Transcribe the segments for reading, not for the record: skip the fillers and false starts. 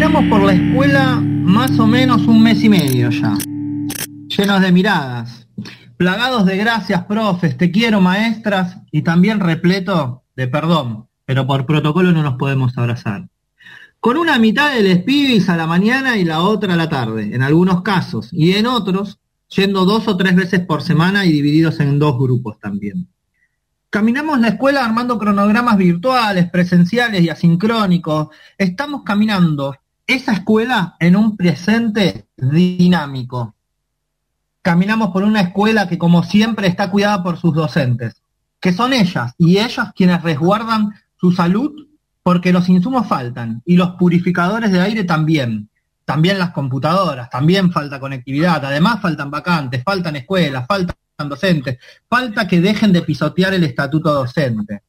Caminamos por la escuela más o menos un mes y medio ya, llenos de miradas, plagados de gracias, profes, te quiero, maestras, y también repleto de perdón, pero por protocolo no nos podemos abrazar. Con una mitad del espibis a la mañana y la otra a la tarde, en algunos casos, y en otros, yendo 2 o 3 veces por semana y divididos en 2 grupos también. Caminamos la escuela armando cronogramas virtuales, presenciales y asincrónicos. Estamos caminando esa escuela en un presente dinámico. Caminamos por una escuela que, como siempre, está cuidada por sus docentes, que son ellas y ellos quienes resguardan su salud, porque los insumos faltan, y los purificadores de aire también, también las computadoras, también falta conectividad, además faltan vacantes, faltan escuelas, faltan docentes, falta que dejen de pisotear el estatuto docente.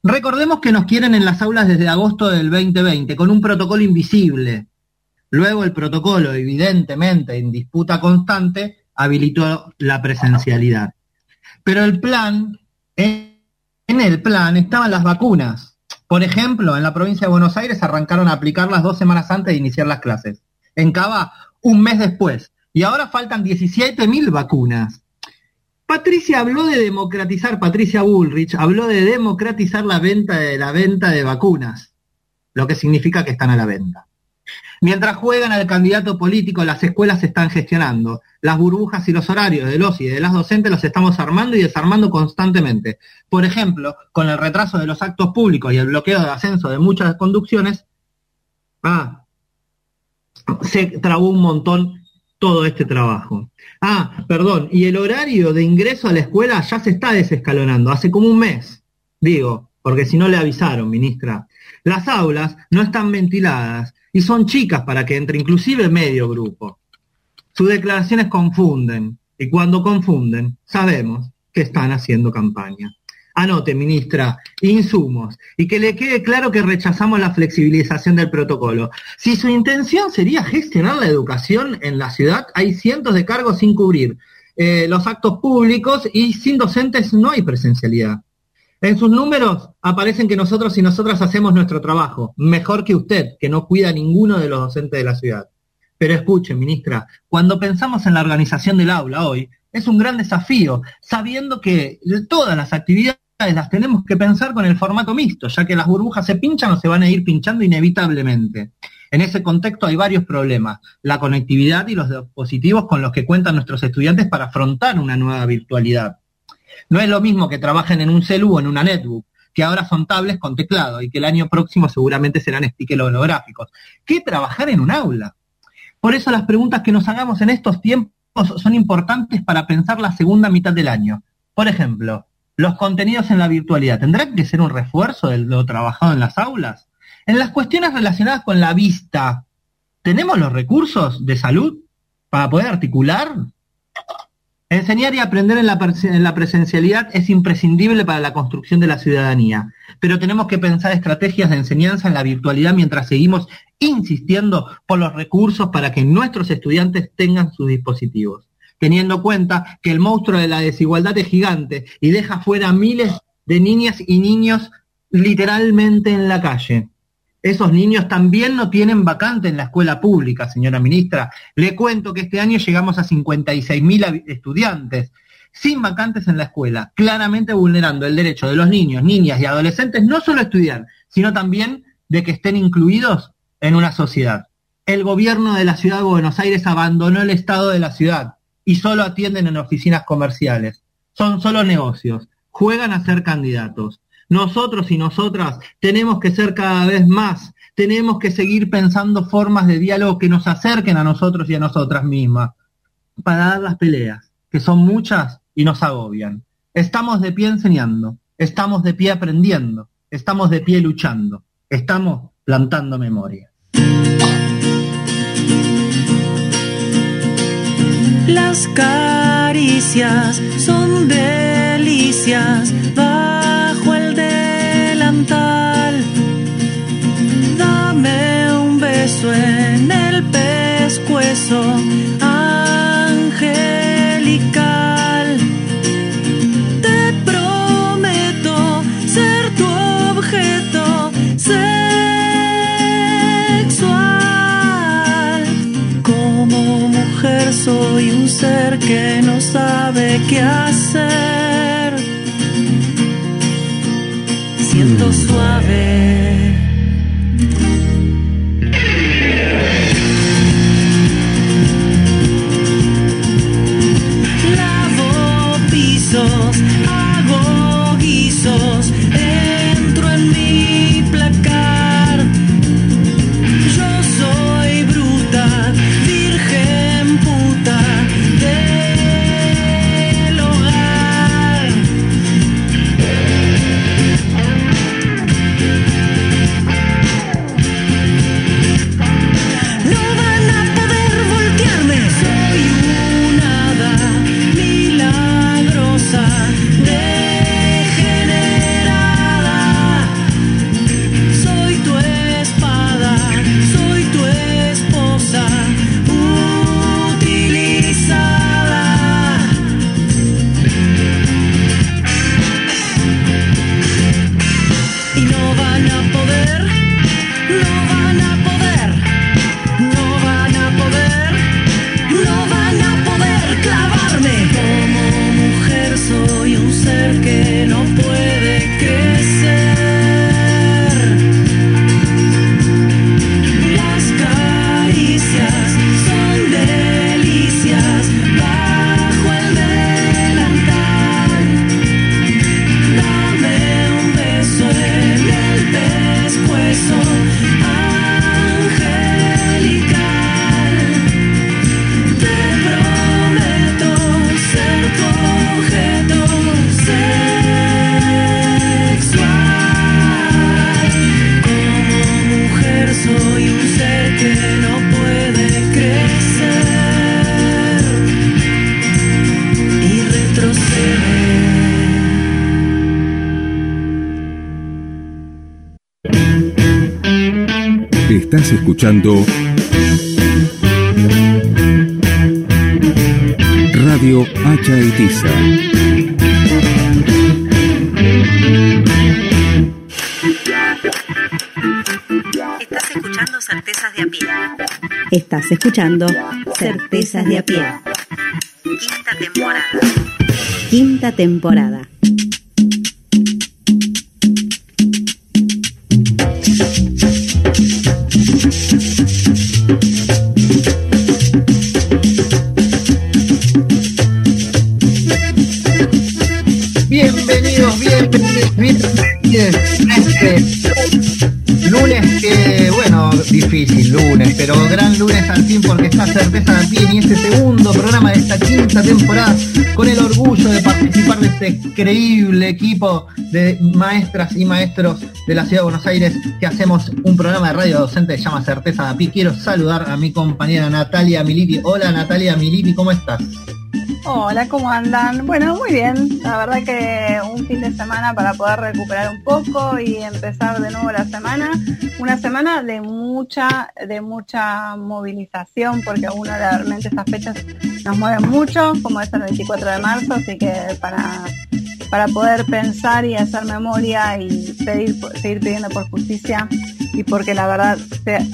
Recordemos que nos quieren en las aulas desde agosto del 2020, con un protocolo invisible. Luego el protocolo, evidentemente en disputa constante, habilitó la presencialidad. Pero el plan, en el plan estaban las vacunas. Por ejemplo, en la provincia de Buenos Aires arrancaron a aplicarlas 2 semanas antes de iniciar las clases. En Cava, un mes después. Y ahora faltan 17.000 vacunas. Patricia habló de democratizar, Patricia Bullrich habló de democratizar la venta de vacunas, lo que significa que están a la venta. Mientras juegan al candidato político, las escuelas se están gestionando. Las burbujas y los horarios de los y de las docentes los estamos armando y desarmando constantemente. Por ejemplo, con el retraso de los actos públicos y el bloqueo de ascenso de muchas conducciones, se trabó un montón todo este trabajo. Y el horario de ingreso a la escuela ya se está desescalonando, hace como un mes, digo, porque si no le avisaron, ministra. Las aulas no están ventiladas, y son chicas para que entre inclusive medio grupo. Sus declaraciones confunden, y cuando confunden, sabemos que están haciendo campaña. Anote, ministra, insumos, y que le quede claro que rechazamos la flexibilización del protocolo. Si su intención sería gestionar la educación en la ciudad, hay cientos de cargos sin cubrir, los actos públicos, y sin docentes no hay presencialidad. En sus números aparecen que nosotros y nosotras hacemos nuestro trabajo, mejor que usted, que no cuida a ninguno de los docentes de la ciudad. Pero escuche, ministra, cuando pensamos en la organización del aula hoy, es un gran desafío, sabiendo que todas las actividades las tenemos que pensar con el formato mixto, ya que las burbujas se pinchan o se van a ir pinchando inevitablemente. En ese contexto hay varios problemas, la conectividad y los dispositivos con los que cuentan nuestros estudiantes para afrontar una nueva virtualidad. No es lo mismo que trabajen en un celu o en una netbook, que ahora son tablets con teclado y que el año próximo seguramente serán stickers holográficos, que trabajar en un aula. Por eso las preguntas que nos hagamos en estos tiempos son importantes para pensar la segunda mitad del año. Por ejemplo, los contenidos en la virtualidad, ¿tendrán que ser un refuerzo de lo trabajado en las aulas? En las cuestiones relacionadas con la vista, ¿tenemos los recursos de salud para poder articular? Enseñar y aprender en la presencialidad es imprescindible para la construcción de la ciudadanía, pero tenemos que pensar estrategias de enseñanza en la virtualidad mientras seguimos insistiendo por los recursos para que nuestros estudiantes tengan sus dispositivos, teniendo en cuenta que el monstruo de la desigualdad es gigante y deja fuera a miles de niñas y niños literalmente en la calle. Esos niños también no tienen vacante en la escuela pública, señora ministra. Le cuento que este año llegamos a 56.000 estudiantes sin vacantes en la escuela, claramente vulnerando el derecho de los niños, niñas y adolescentes no solo a estudiar, sino también de que estén incluidos en una sociedad. El gobierno de la ciudad de Buenos Aires abandonó el estado de la ciudad y solo atienden en oficinas comerciales. Son solo negocios, juegan a ser candidatos. Nosotros y nosotras tenemos que ser cada vez más, tenemos que seguir pensando formas de diálogo que nos acerquen a nosotros y a nosotras mismas, para dar las peleas, que son muchas y nos agobian. Estamos de pie enseñando, estamos de pie aprendiendo, estamos de pie luchando, estamos plantando memoria. Las caricias son delicias, dame un beso en el pescuezo angelical. Te prometo ser tu objeto sexual. que no sabe qué hacer. Siento suave. Lavo pisos, hago guisos, entro en mi placar. Yo soy bruta, virgen puta del hogar. No van a poder voltearme. Soy una hada milagrosa, degenerada. Soy tu espada, soy tu esposa utilizada. Y no van a poder, no van a poder, no van a poder, no van a poder clavarme. Como mujer soy un ser que no puede crecer. Las caricias son delicias bajo el delantal. Dame un beso en el pescuezo angelical. Te prometo ser tu objeto sexual. Como mujer soy un ser que no puede crecer y retroceder. Estás escuchando Radio Hachaitiza. Estás escuchando Certezas de a Pie. Estás escuchando Certezas de a Pie. Quinta temporada. Quinta temporada. Bienvenidos, bienvenidos este lunes que, bueno, difícil lunes, pero gran lunes al fin, porque está Certeza de a Pie en este segundo programa de esta quinta temporada, con el orgullo de participar de este increíble equipo de maestras y maestros de la Ciudad de Buenos Aires, que hacemos un programa de radio docente que se llama Certeza de a Pie. Quiero saludar a mi compañera Natalia Militi. Hola Natalia Militi, ¿cómo estás? Hola, ¿cómo andan? Bueno, muy bien. La verdad que un fin de semana para poder recuperar un poco y empezar de nuevo la semana. Una semana de mucha movilización, porque uno realmente estas fechas nos mueven mucho, como es el 24 de marzo, así que para poder pensar y hacer memoria y seguir pidiendo por justicia y porque la verdad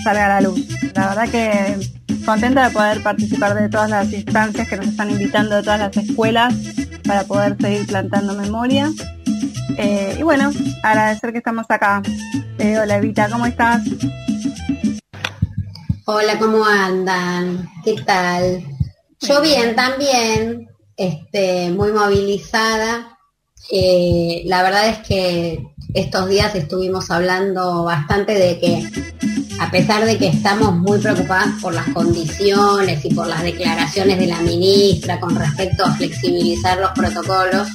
salga a la luz. La verdad que contenta de poder participar de todas las instancias que nos están invitando, de todas las escuelas, para poder seguir plantando memoria. Y bueno, agradecer que estamos acá. Hola Evita, ¿cómo estás? Hola, ¿cómo andan? ¿Qué tal? Yo bien también, muy movilizada. La verdad es que estos días estuvimos hablando bastante de que, a pesar de que estamos muy preocupadas por las condiciones y por las declaraciones de la ministra con respecto a flexibilizar los protocolos,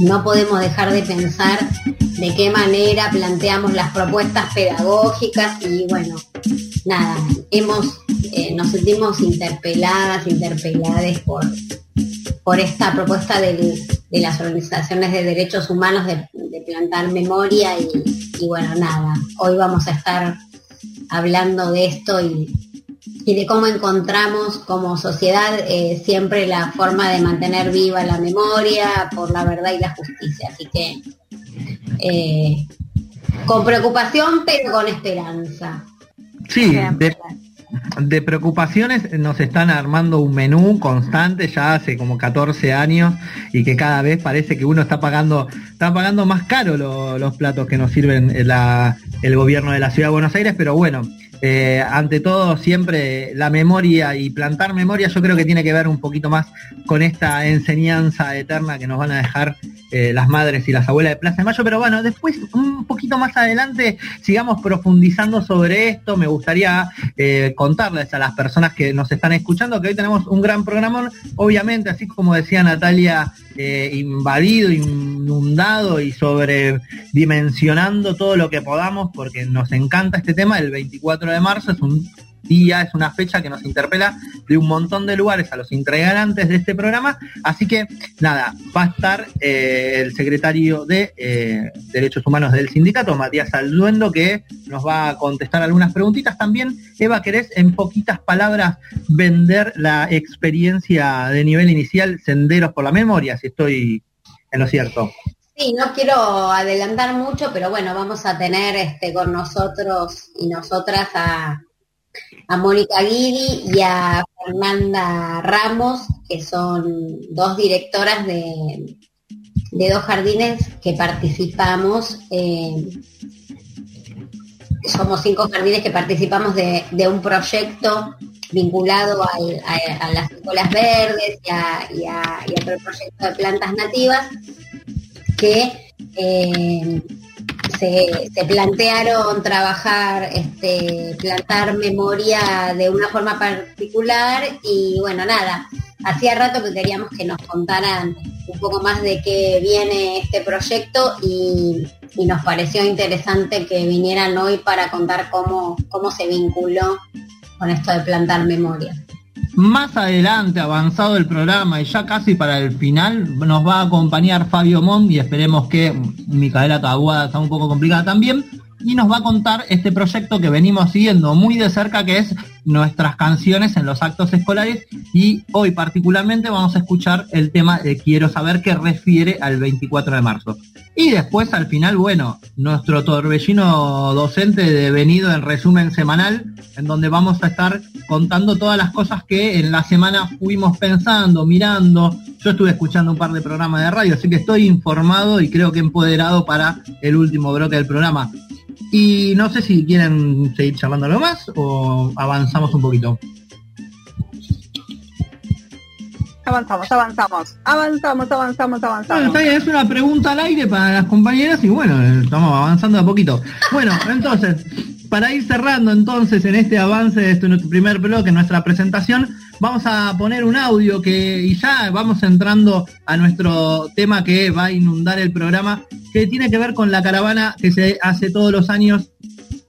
no podemos dejar de pensar de qué manera planteamos las propuestas pedagógicas y bueno, nada, nos sentimos interpeladas por esta propuesta de las organizaciones de derechos humanos de plantar memoria y bueno, nada, hoy vamos a estar hablando de esto y de cómo encontramos como sociedad siempre la forma de mantener viva la memoria por la verdad y la justicia. Así que con preocupación pero con esperanza. Sí, de preocupaciones nos están armando un menú constante ya hace como 14 años y que cada vez parece que uno está pagando más caro los platos que nos sirven el gobierno de la Ciudad de Buenos Aires, pero bueno, ante todo siempre la memoria y plantar memoria yo creo que tiene que ver un poquito más con esta enseñanza eterna que nos van a dejar las madres y las abuelas de Plaza de Mayo, pero bueno, después un poquito más adelante sigamos profundizando sobre esto. Me gustaría contarles a las personas que nos están escuchando que hoy tenemos un gran programa, obviamente, así como decía Natalia, invadido, inundado y sobredimensionando todo lo que podamos porque nos encanta este tema. El 24 de marzo es un día, es una fecha que nos interpela de un montón de lugares a los integrantes de este programa, así que nada, va a estar el secretario de Derechos Humanos del sindicato, Matías Salduendo, que nos va a contestar algunas preguntitas. También, Eva, ¿querés en poquitas palabras vender la experiencia de nivel inicial Senderos por la Memoria, si estoy en lo cierto? Sí, no quiero adelantar mucho, pero bueno, vamos a tener con nosotros y nosotras a Mónica Guidi y a Fernanda Ramos, que son dos directoras de dos jardines que participamos, somos 5 jardines que participamos de un proyecto vinculado a las escuelas verdes y a otro proyecto de plantas nativas que se plantearon trabajar, plantar memoria de una forma particular y bueno, nada, hacía rato que queríamos que nos contaran un poco más de qué viene este proyecto y nos pareció interesante que vinieran hoy para contar cómo se vinculó con esto de plantar memoria. Más adelante, avanzado el programa y ya casi para el final, nos va a acompañar Fabio Mondi, esperemos que Micaela Tabuada está un poco complicada también, y nos va a contar este proyecto que venimos siguiendo muy de cerca, que es nuestras canciones en los actos escolares, y hoy particularmente vamos a escuchar el tema de Quiero Saber, que refiere al 24 de marzo. Y después, al final, bueno, nuestro torbellino docente devenido en resumen semanal, en donde vamos a estar contando todas las cosas que en la semana fuimos pensando, mirando. Yo estuve escuchando un par de programas de radio, así que estoy informado y creo que empoderado para el último bloque del programa. Y no sé si quieren seguir charlando algo más o avanzamos un poquito. Avanzamos. Bueno, está bien, es una pregunta al aire para las compañeras y bueno, estamos avanzando a poquito. Bueno, entonces, para ir cerrando entonces en este avance de nuestro primer bloque, nuestra presentación, vamos a poner un audio y ya vamos entrando a nuestro tema que va a inundar el programa, que tiene que ver con la caravana que se hace todos los años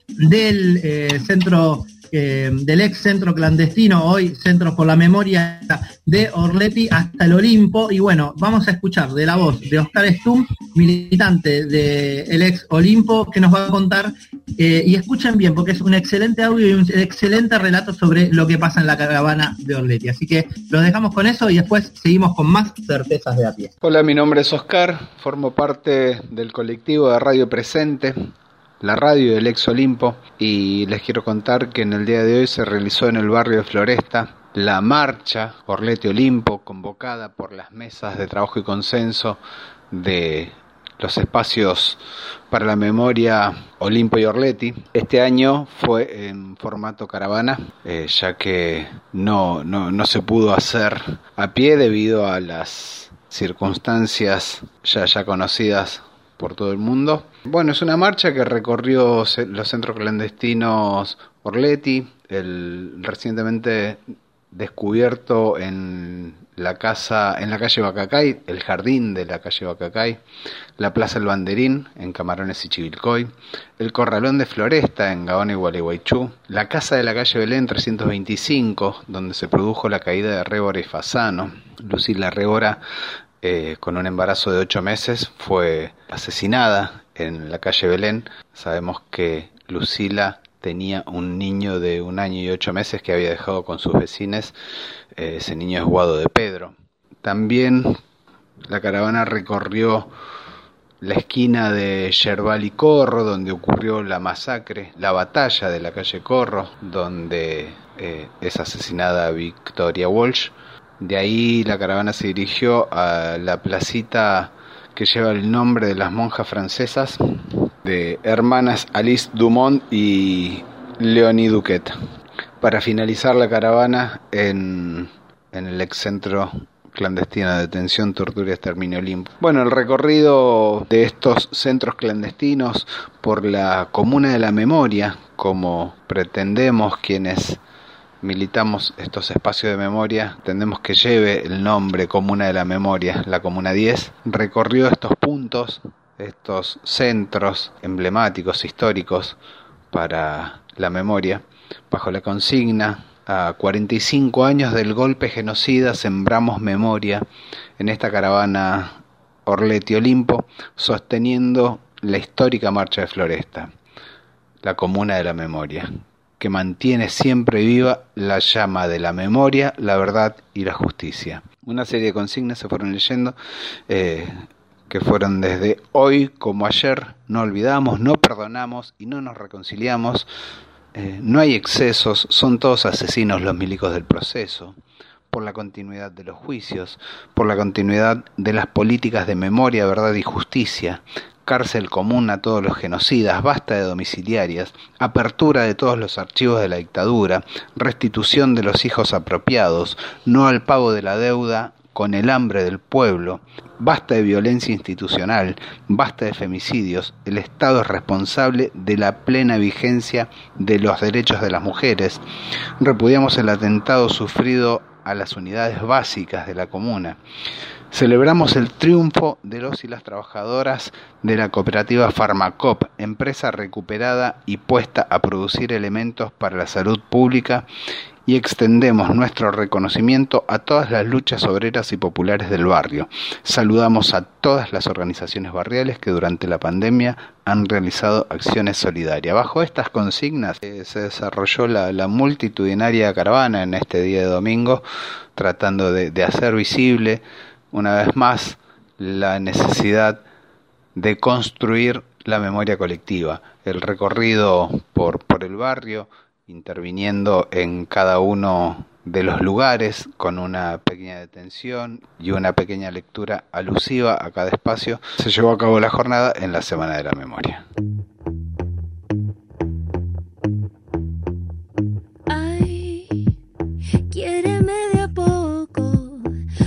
del centro... del ex centro clandestino, hoy Centros por la Memoria de Orletti, hasta el Olimpo. Y bueno, vamos a escuchar de la voz de Oscar Stum, militante del ex Olimpo, que nos va a contar, y escuchen bien porque es un excelente audio y un excelente relato sobre lo que pasa en la caravana de Orletti, así que los dejamos con eso y después seguimos con más Certezas de a Pie. Hola, mi nombre es Oscar, formo parte del colectivo de Radio Presente, la radio del ex Olimpo, y les quiero contar que en el día de hoy se realizó en el barrio de Floresta la marcha Orletti Olimpo, convocada por las mesas de trabajo y consenso de los espacios para la memoria Olimpo y Orletti. Este año fue en formato caravana, ya que no se pudo hacer a pie debido a las circunstancias ya conocidas por todo el mundo. Bueno, es una marcha que recorrió los centros clandestinos Orletti, el recientemente descubierto en la calle Bacacay, el jardín de la calle Bacacay, la Plaza El Banderín en Camarones y Chivilcoy, el Corralón de Floresta en Gaona y Gualeguaychú, la casa de la calle Belén 325, donde se produjo la caída de Rébora y Fasano. Lucila Rébora, con un embarazo de 8 meses, fue asesinada en la calle Belén. Sabemos que Lucila tenía un niño de 1 año y 8 meses que había dejado con sus vecinos. Ese niño es Guado de Pedro. También la caravana recorrió la esquina de Yerbal y Corro, donde ocurrió la masacre, la batalla de la calle Corro, donde es asesinada Victoria Walsh. De ahí la caravana se dirigió a la placita que lleva el nombre de las monjas francesas, de hermanas Alice Dumont y Leonie Duquet, para finalizar la caravana en el excentro clandestino de detención, tortura y exterminio Olimpo. Bueno, el recorrido de estos centros clandestinos por la Comuna de la Memoria, como pretendemos quienes militamos estos espacios de memoria, entendemos que lleve el nombre Comuna de la Memoria, la Comuna 10, recorrió estos puntos, estos centros emblemáticos, históricos, para la memoria, bajo la consigna: a 45 años del golpe genocida, sembramos memoria. En esta caravana Orletti Olimpo, sosteniendo la histórica marcha de Floresta, la Comuna de la Memoria, que mantiene siempre viva la llama de la memoria, la verdad y la justicia. Una serie de consignas se fueron leyendo, que fueron desde hoy como ayer: no olvidamos, no perdonamos y no nos reconciliamos. No hay excesos, son todos asesinos los milicos del proceso, por la continuidad de los juicios, por la continuidad de las políticas de memoria, verdad y justicia, cárcel común a todos los genocidas, basta de domiciliarias, apertura de todos los archivos de la dictadura, restitución de los hijos apropiados, no al pago de la deuda con el hambre del pueblo, basta de violencia institucional, basta de femicidios, el Estado es responsable de la plena vigencia de los derechos de las mujeres, repudiamos el atentado sufrido a las unidades básicas de la comuna, celebramos el triunfo de los y las trabajadoras de la cooperativa Farmacop, empresa recuperada y puesta a producir elementos para la salud pública, y extendemos nuestro reconocimiento a todas las luchas obreras y populares del barrio. Saludamos a todas las organizaciones barriales que durante la pandemia han realizado acciones solidarias. Bajo estas consignas se desarrolló la multitudinaria caravana en este día de domingo, tratando de hacer visible una vez más la necesidad de construir la memoria colectiva. El recorrido por el barrio, interviniendo en cada uno de los lugares con una pequeña detención y una pequeña lectura alusiva a cada espacio, se llevó a cabo la jornada en la Semana de la Memoria. Ay, quiéreme de a poco,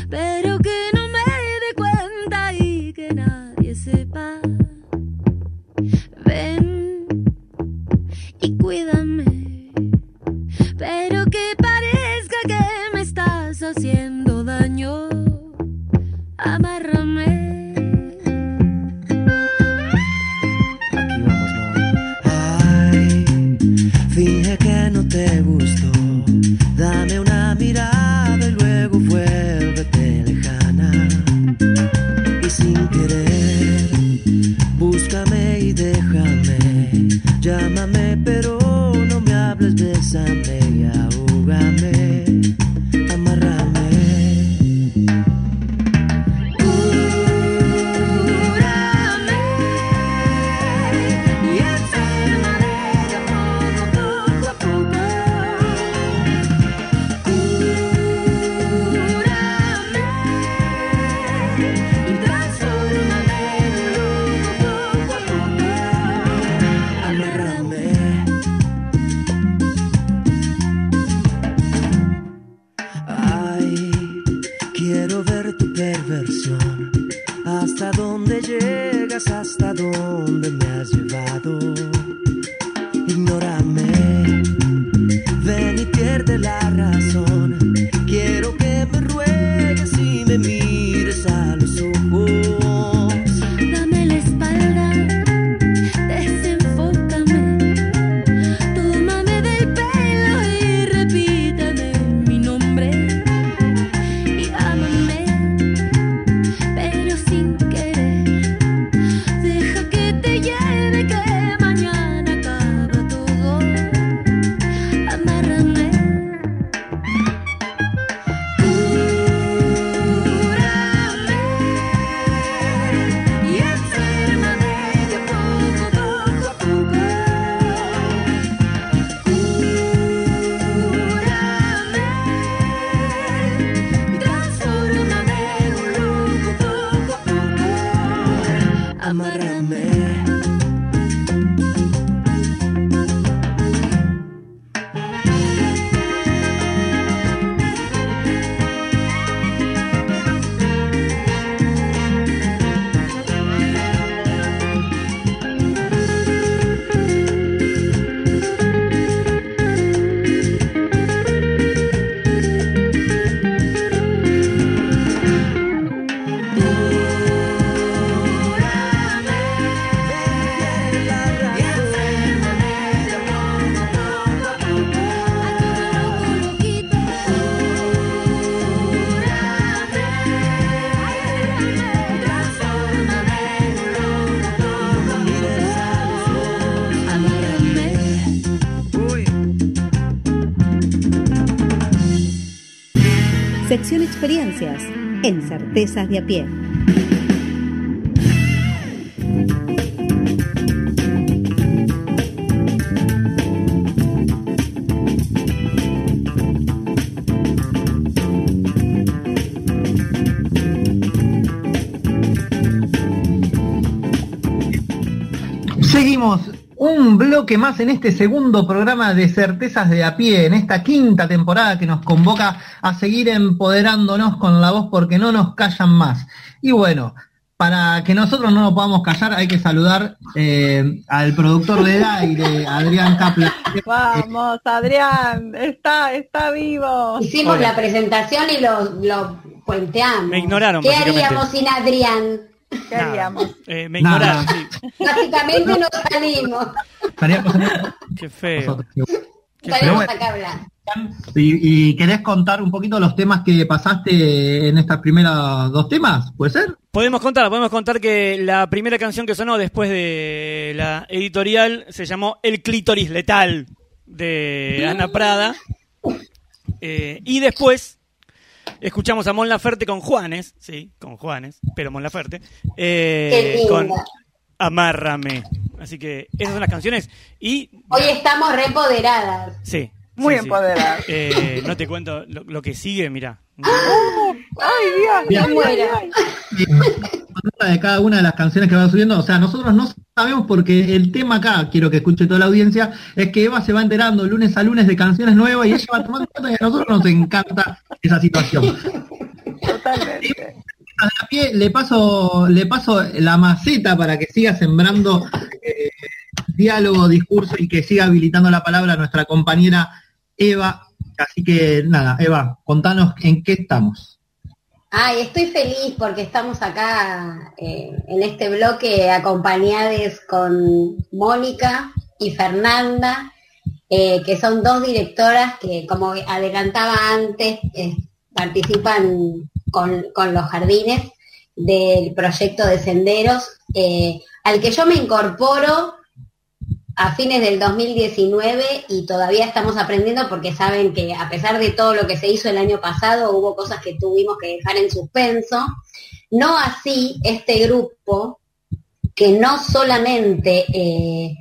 pero que no me dé cuenta y que nadie sepa. Ven y cuídame, pero que parezca que me estás haciendo daño. Amárrame. Aquí vamos, ¿no? Ay, finge que no te gustó. Dame una mirada y luego vuélvete lejana. Y sin querer, búscame y déjame. Llámame, pero no me hables, bésame. amárrame. Sección Experiencias en Certezas de a Pie. Seguimos un bloque más en este segundo programa de Certezas de a Pie, en esta quinta temporada que nos convoca a seguir empoderándonos con la voz porque no nos callan más. Y bueno, para que nosotros no nos podamos callar, hay que saludar al productor del aire, Adrián Kaplan. Vamos, Adrián, está vivo. Hicimos la presentación y lo puenteamos. Me ignoraron. ¿Qué haríamos sin Adrián? ¿Qué haríamos? Me ignoraron, sí. Básicamente no salimos. Estaríamos en el... Qué feo. Estaríamos acá hablando. ¿Y querés contar un poquito los temas que pasaste en estas primeras dos temas? ¿Puede ser? Podemos contar que la primera canción que sonó después de la editorial se llamó El Clítoris Letal, de Ana Prada. Y después escuchamos a Mon Laferte con Juanes, sí, con Juanes, pero Mon Laferte, con Amárrame. Así que esas son las canciones. Y hoy estamos repoderadas. Sí. Muy empoderada. Sí. No te cuento lo que sigue, mirá. ¡Ay, Dios! De cada una de las canciones que van subiendo, o sea, nosotros no sabemos porque el tema acá, quiero que escuche toda la audiencia, es que Eva se va enterando lunes a lunes de canciones nuevas y ella va tomando nota y a nosotros nos encanta esa situación. Totalmente. A la pie le paso la maceta para que siga sembrando diálogo, discurso y que siga habilitando la palabra a nuestra compañera Eva. Así que nada, Eva, contanos en qué estamos. Ay, estoy feliz porque estamos acá en este bloque acompañadas con Mónica y Fernanda, que son dos directoras que, como adelantaba antes, participan con los jardines del proyecto de senderos, al que yo me incorporo a fines del 2019 y todavía estamos aprendiendo porque saben que a pesar de todo lo que se hizo el año pasado, hubo cosas que tuvimos que dejar en suspenso. No así este grupo, que no solamente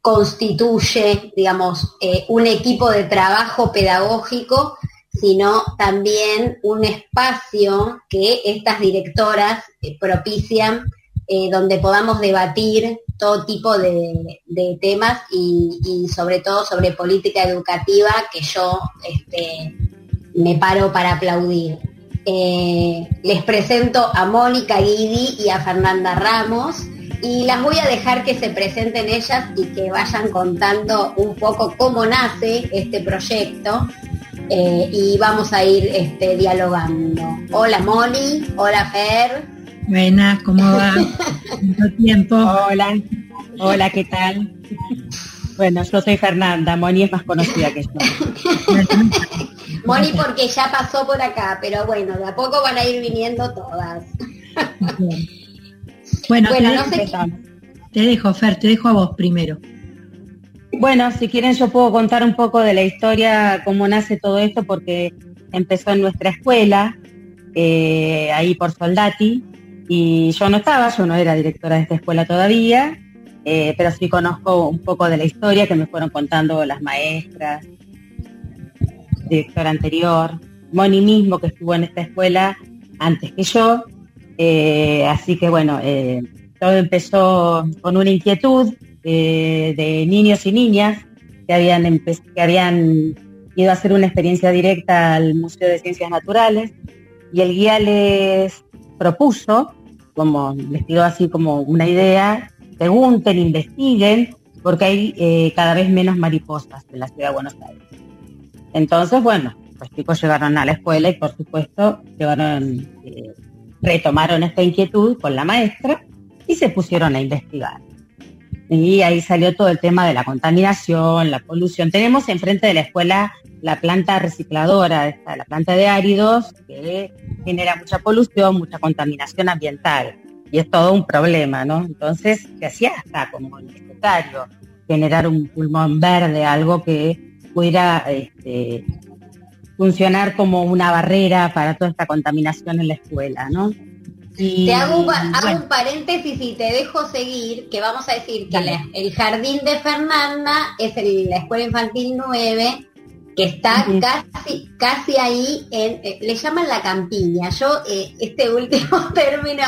constituye, digamos, un equipo de trabajo pedagógico, sino también un espacio que estas directoras propician, donde podamos debatir todo tipo de temas y sobre todo sobre política educativa, que yo me paro para aplaudir. Les presento a Mónica Guidi y a Fernanda Ramos, y las voy a dejar que se presenten ellas y que vayan contando un poco cómo nace este proyecto. Y vamos a ir dialogando. Hola Moni, hola Fer. Buenas, ¿cómo va? Mucho tiempo. Hola, ¿qué tal? Bueno, yo soy Fernanda, Moni es más conocida que yo. Moni porque ya pasó por acá, pero bueno, de a poco van a ir viniendo todas. Bien. Bueno, no sé. Te dejo, Fer, te dejo a vos primero. Bueno, si quieren yo puedo contar un poco de la historia, cómo nace todo esto, porque empezó en nuestra escuela, ahí por Soldati, y yo no era directora de esta escuela todavía, pero sí conozco un poco de la historia que me fueron contando las maestras, directora anterior, Moni mismo que estuvo en esta escuela antes que yo, así que bueno, Todo empezó con una inquietud de niños y niñas que habían ido a hacer una experiencia directa al Museo de Ciencias Naturales, y el guía les propuso, como les tiró así como una idea: pregunten, investiguen, porque hay cada vez menos mariposas en la ciudad de Buenos Aires. Entonces, bueno, los chicos llegaron a la escuela y, por supuesto, retomaron esta inquietud con la maestra y se pusieron a investigar. Y ahí salió todo el tema de la contaminación, la polución. Tenemos enfrente de la escuela la planta recicladora, la planta de áridos, que genera mucha polución, mucha contaminación ambiental. Y es todo un problema, ¿no? Entonces, se hacía hasta como necesario generar un pulmón verde, algo que pudiera funcionar como una barrera para toda esta contaminación en la escuela, ¿no? Y, te hago un paréntesis y te dejo seguir, que vamos a decir que el jardín de Fernanda es la Escuela Infantil 9, que está casi ahí, le llaman la campiña, este último término,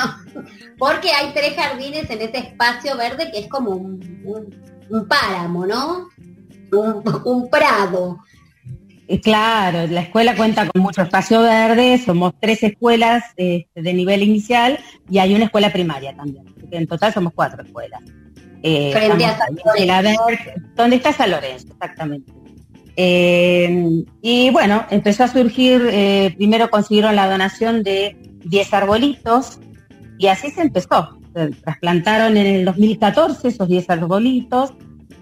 porque hay 3 jardines en ese espacio verde que es como un páramo, ¿no? Un prado. Claro, la escuela cuenta con mucho espacio verde, somos 3 escuelas de nivel inicial y hay una escuela primaria también, así que en total somos 4 escuelas. Frente a San Lorenzo. ¿Dónde está San Lorenzo? Exactamente. Y bueno, empezó a surgir, primero consiguieron la donación de 10 arbolitos y así se empezó. Se trasplantaron en el 2014 esos 10 arbolitos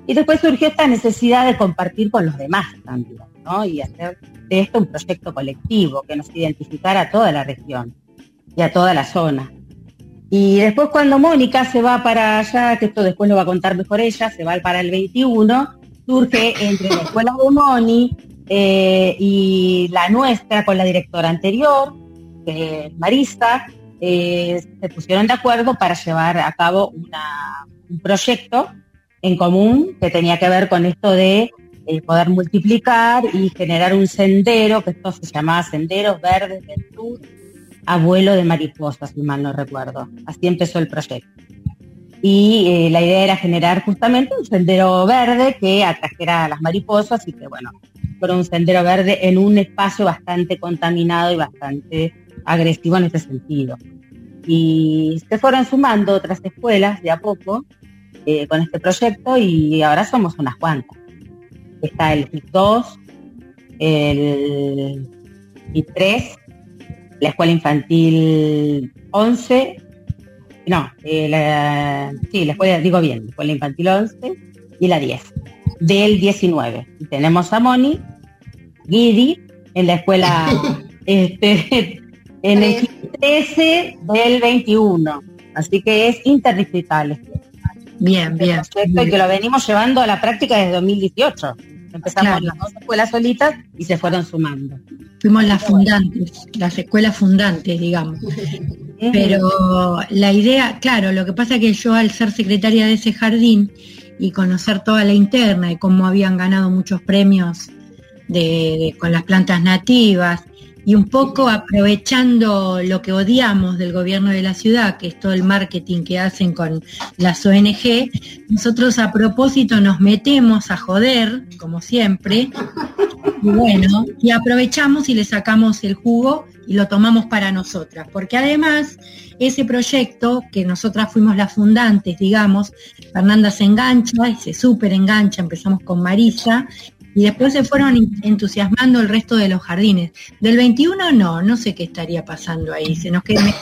y después surgió esta necesidad de compartir con los demás también, ¿no? Y hacer de esto un proyecto colectivo que nos identificara a toda la región y a toda la zona. Y después, cuando Mónica se va para allá, que esto después lo va a contar mejor ella, se va para el 21, surge entre la escuela de Moni y la nuestra, con la directora anterior, que es Marisa, se pusieron de acuerdo para llevar a cabo un proyecto en común que tenía que ver con esto de poder multiplicar y generar un sendero, que esto se llamaba Senderos Verdes del Sur, Abuelo de Mariposas, si mal no recuerdo. Así empezó el proyecto. Y la idea era generar justamente un sendero verde que atrajera a las mariposas y que, bueno, fuera un sendero verde en un espacio bastante contaminado y bastante agresivo en ese sentido. Y se fueron sumando otras escuelas de a poco con este proyecto y ahora somos unas cuantas. Está el I2, el I3, la Escuela Infantil 11, la Escuela Infantil 11 y la 10, del 19. Y tenemos a Moni Guidi en la escuela en el 13 del 21. Así que es interdistrital. Bien. Que lo venimos llevando a la práctica desde 2018. Empezamos las 2 escuelas solitas y se fueron sumando. Fuimos las fundantes, las escuelas fundantes, digamos. Pero la idea, claro, lo que pasa es que yo, al ser secretaria de ese jardín y conocer toda la interna y cómo habían ganado muchos premios con las plantas nativas, y un poco aprovechando lo que odiamos del gobierno de la ciudad, que es todo el marketing que hacen con las ONG, nosotros a propósito nos metemos a joder, como siempre, y aprovechamos y le sacamos el jugo y lo tomamos para nosotras, porque además ese proyecto, que nosotras fuimos las fundantes, digamos, Fernanda se engancha y se súper engancha, empezamos con Marisa, y después se fueron entusiasmando el resto de los jardines. Del 21 no sé qué estaría pasando ahí. Se nos quedaron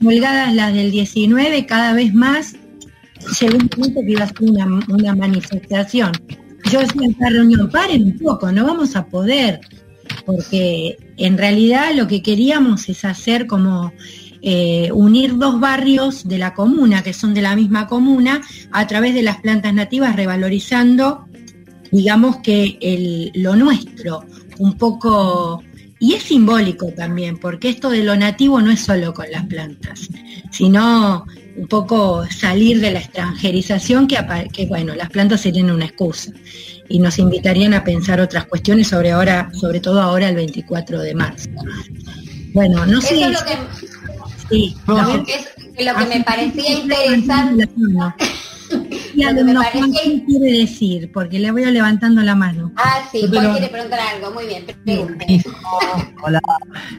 colgadas las del 19, cada vez más. Llegó un punto que iba a ser una manifestación. Yo decía en esta reunión, paren un poco, no vamos a poder. Porque en realidad lo que queríamos es hacer como... unir 2 barrios de la comuna, que son de la misma comuna, a través de las plantas nativas, revalorizando... digamos que lo nuestro, un poco, y es simbólico también, porque esto de lo nativo no es solo con las plantas, sino un poco salir de la extranjerización, que bueno, las plantas serían una excusa, y nos invitarían a pensar otras cuestiones sobre todo ahora el 24 de marzo. Bueno, no sé... Eso es lo que... Sí, no. Lo que me parecía interesante. Y algo que nos parece... quiere decir, porque le voy levantando la mano. Ah, sí, Juan quiere preguntar algo, muy bien, pregunte. Hola.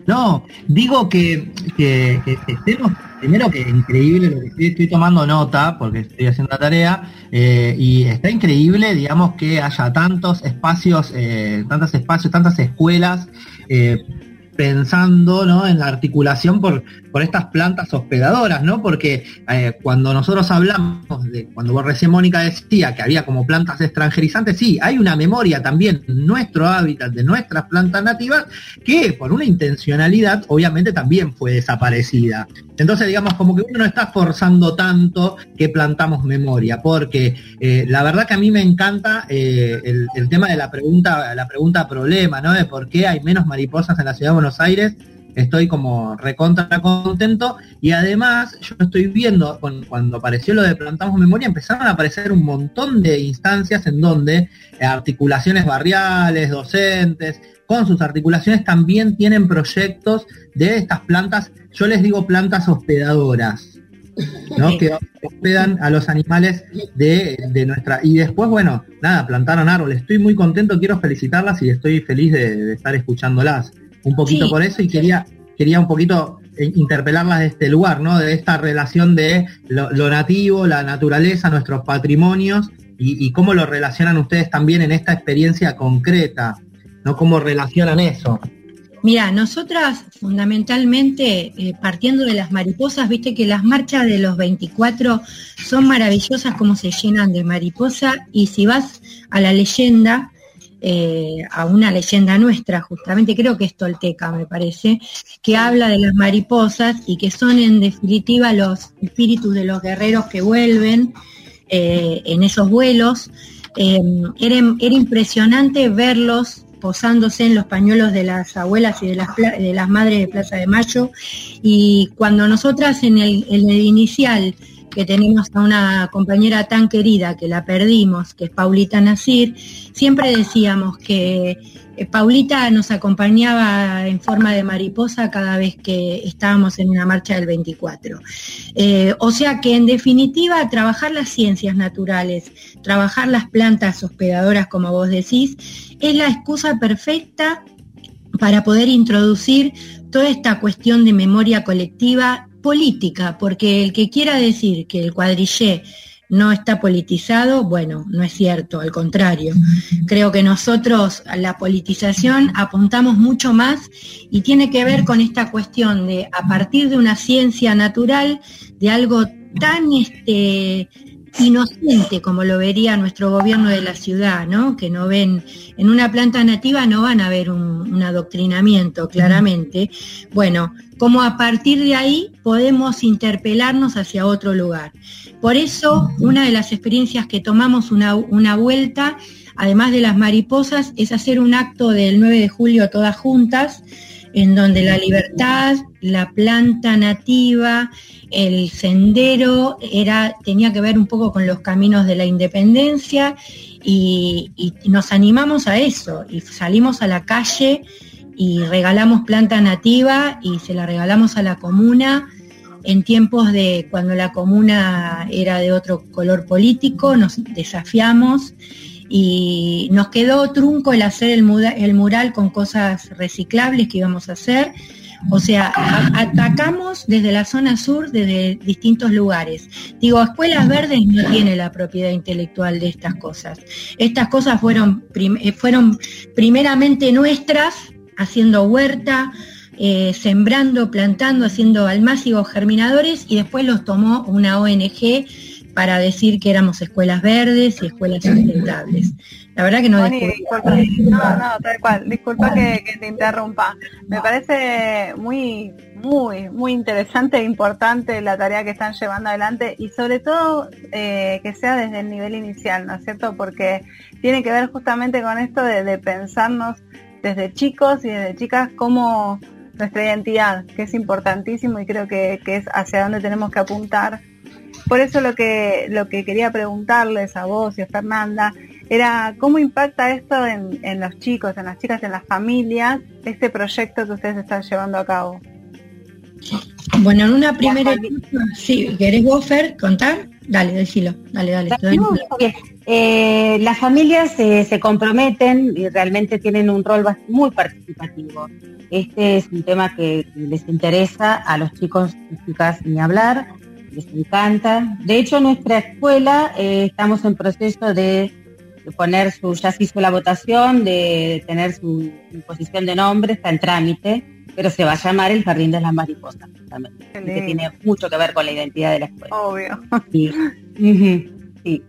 No, digo que estemos, primero que increíble lo que estoy tomando nota, porque estoy haciendo la tarea, y está increíble, digamos, que haya tantos espacios, tantas escuelas, pensando, ¿no?, en la articulación por estas plantas hospedadoras, ¿no? Porque cuando nosotros hablamos de, cuando recién Mónica decía que había como plantas extranjerizantes, sí, hay una memoria también, nuestro hábitat, de nuestras plantas nativas, que por una intencionalidad obviamente también fue desaparecida. Entonces, digamos, como que uno no está forzando tanto que plantamos memoria, porque la verdad que a mí me encanta el tema de la pregunta problema, ¿no? De por qué hay menos mariposas en la ciudad de Buenos Aires. Estoy como recontra contento, y además yo estoy viendo, cuando apareció lo de Plantamos Memoria, empezaron a aparecer un montón de instancias en donde articulaciones barriales, docentes, con sus articulaciones también tienen proyectos de estas plantas, yo les digo plantas hospedadoras, ¿no? Que hospedan a los animales de nuestra... Y después, bueno, nada, plantaron árboles. Estoy muy contento, quiero felicitarlas y estoy feliz de estar escuchándolas. Un poquito sí, por eso, y quería un poquito interpelarlas de este lugar, ¿no? De esta relación de lo nativo, la naturaleza, nuestros patrimonios, y cómo lo relacionan ustedes también en esta experiencia concreta, ¿no? Cómo relacionan eso. Mira, nosotras fundamentalmente, partiendo de las mariposas, viste que las marchas de los 24 son maravillosas, como se llenan de mariposa, y si vas a la leyenda, a una leyenda nuestra, justamente, creo que es tolteca, me parece, que habla de las mariposas y que son en definitiva los espíritus de los guerreros que vuelven en esos vuelos. Era impresionante verlos posándose en los pañuelos de las abuelas y de las madres de Plaza de Mayo, y cuando nosotras en el inicial, que tenemos a una compañera tan querida que la perdimos, que es Paulita Nasir, siempre decíamos que Paulita nos acompañaba en forma de mariposa cada vez que estábamos en una marcha del 24. O sea que, en definitiva, trabajar las ciencias naturales, trabajar las plantas hospedadoras, como vos decís, es la excusa perfecta para poder introducir toda esta cuestión de memoria colectiva política, porque el que quiera decir que el cuadrillé no está politizado, bueno, no es cierto, al contrario. Creo que nosotros a la politización apuntamos mucho más, y tiene que ver con esta cuestión de, a partir de una ciencia natural, de algo tan inocente como lo vería nuestro gobierno de la ciudad, ¿no? Que no ven, en una planta nativa no van a ver un adoctrinamiento, claramente. Bueno, como a partir de ahí podemos interpelarnos hacia otro lugar. Por eso, una de las experiencias que tomamos una vuelta, además de las mariposas, es hacer un acto del 9 de julio todas juntas, en donde la libertad, la planta nativa, el sendero, tenía que ver un poco con los caminos de la independencia, y nos animamos a eso, y salimos a la calle y regalamos planta nativa, y se la regalamos a la comuna, en tiempos de cuando la comuna era de otro color político. Nos desafiamos, y nos quedó trunco el hacer el mural con cosas reciclables que íbamos a hacer. O sea, atacamos desde la zona sur, desde distintos lugares. Digo, Escuelas Verdes no tiene la propiedad intelectual de estas cosas. Estas cosas fueron primeramente nuestras, haciendo huerta, sembrando, plantando, haciendo almácigos germinadores, y después los tomó una ONG para decir que éramos escuelas verdes y escuelas sustentables. La verdad que no... Moni, disculpa, tal cual, disculpa que te interrumpa. Me parece muy, muy, muy interesante e importante la tarea que están llevando adelante, y sobre todo que sea desde el nivel inicial, ¿no es cierto? Porque tiene que ver justamente con esto de pensarnos desde chicos y desde chicas como nuestra identidad, que es importantísimo, y creo que es hacia donde tenemos que apuntar. Por eso lo que quería preguntarles a vos y a Fernanda era cómo impacta esto en los chicos, en las chicas, en las familias, este proyecto que ustedes están llevando a cabo. Bueno, en una primera etapa, sí, ¿querés vos, Fer, contar? Dale, decilo, dale. No, bien. Las familias se comprometen y realmente tienen un rol muy participativo. Este es un tema que les interesa a los chicos y chicas ni hablar, les encanta. De hecho, nuestra escuela estamos en proceso de poner ya se hizo la votación, de tener su imposición de nombre, está en trámite, pero se va a llamar el Jardín de las Mariposas, justamente, que tiene mucho que ver con la identidad de la escuela. Obvio. Sí,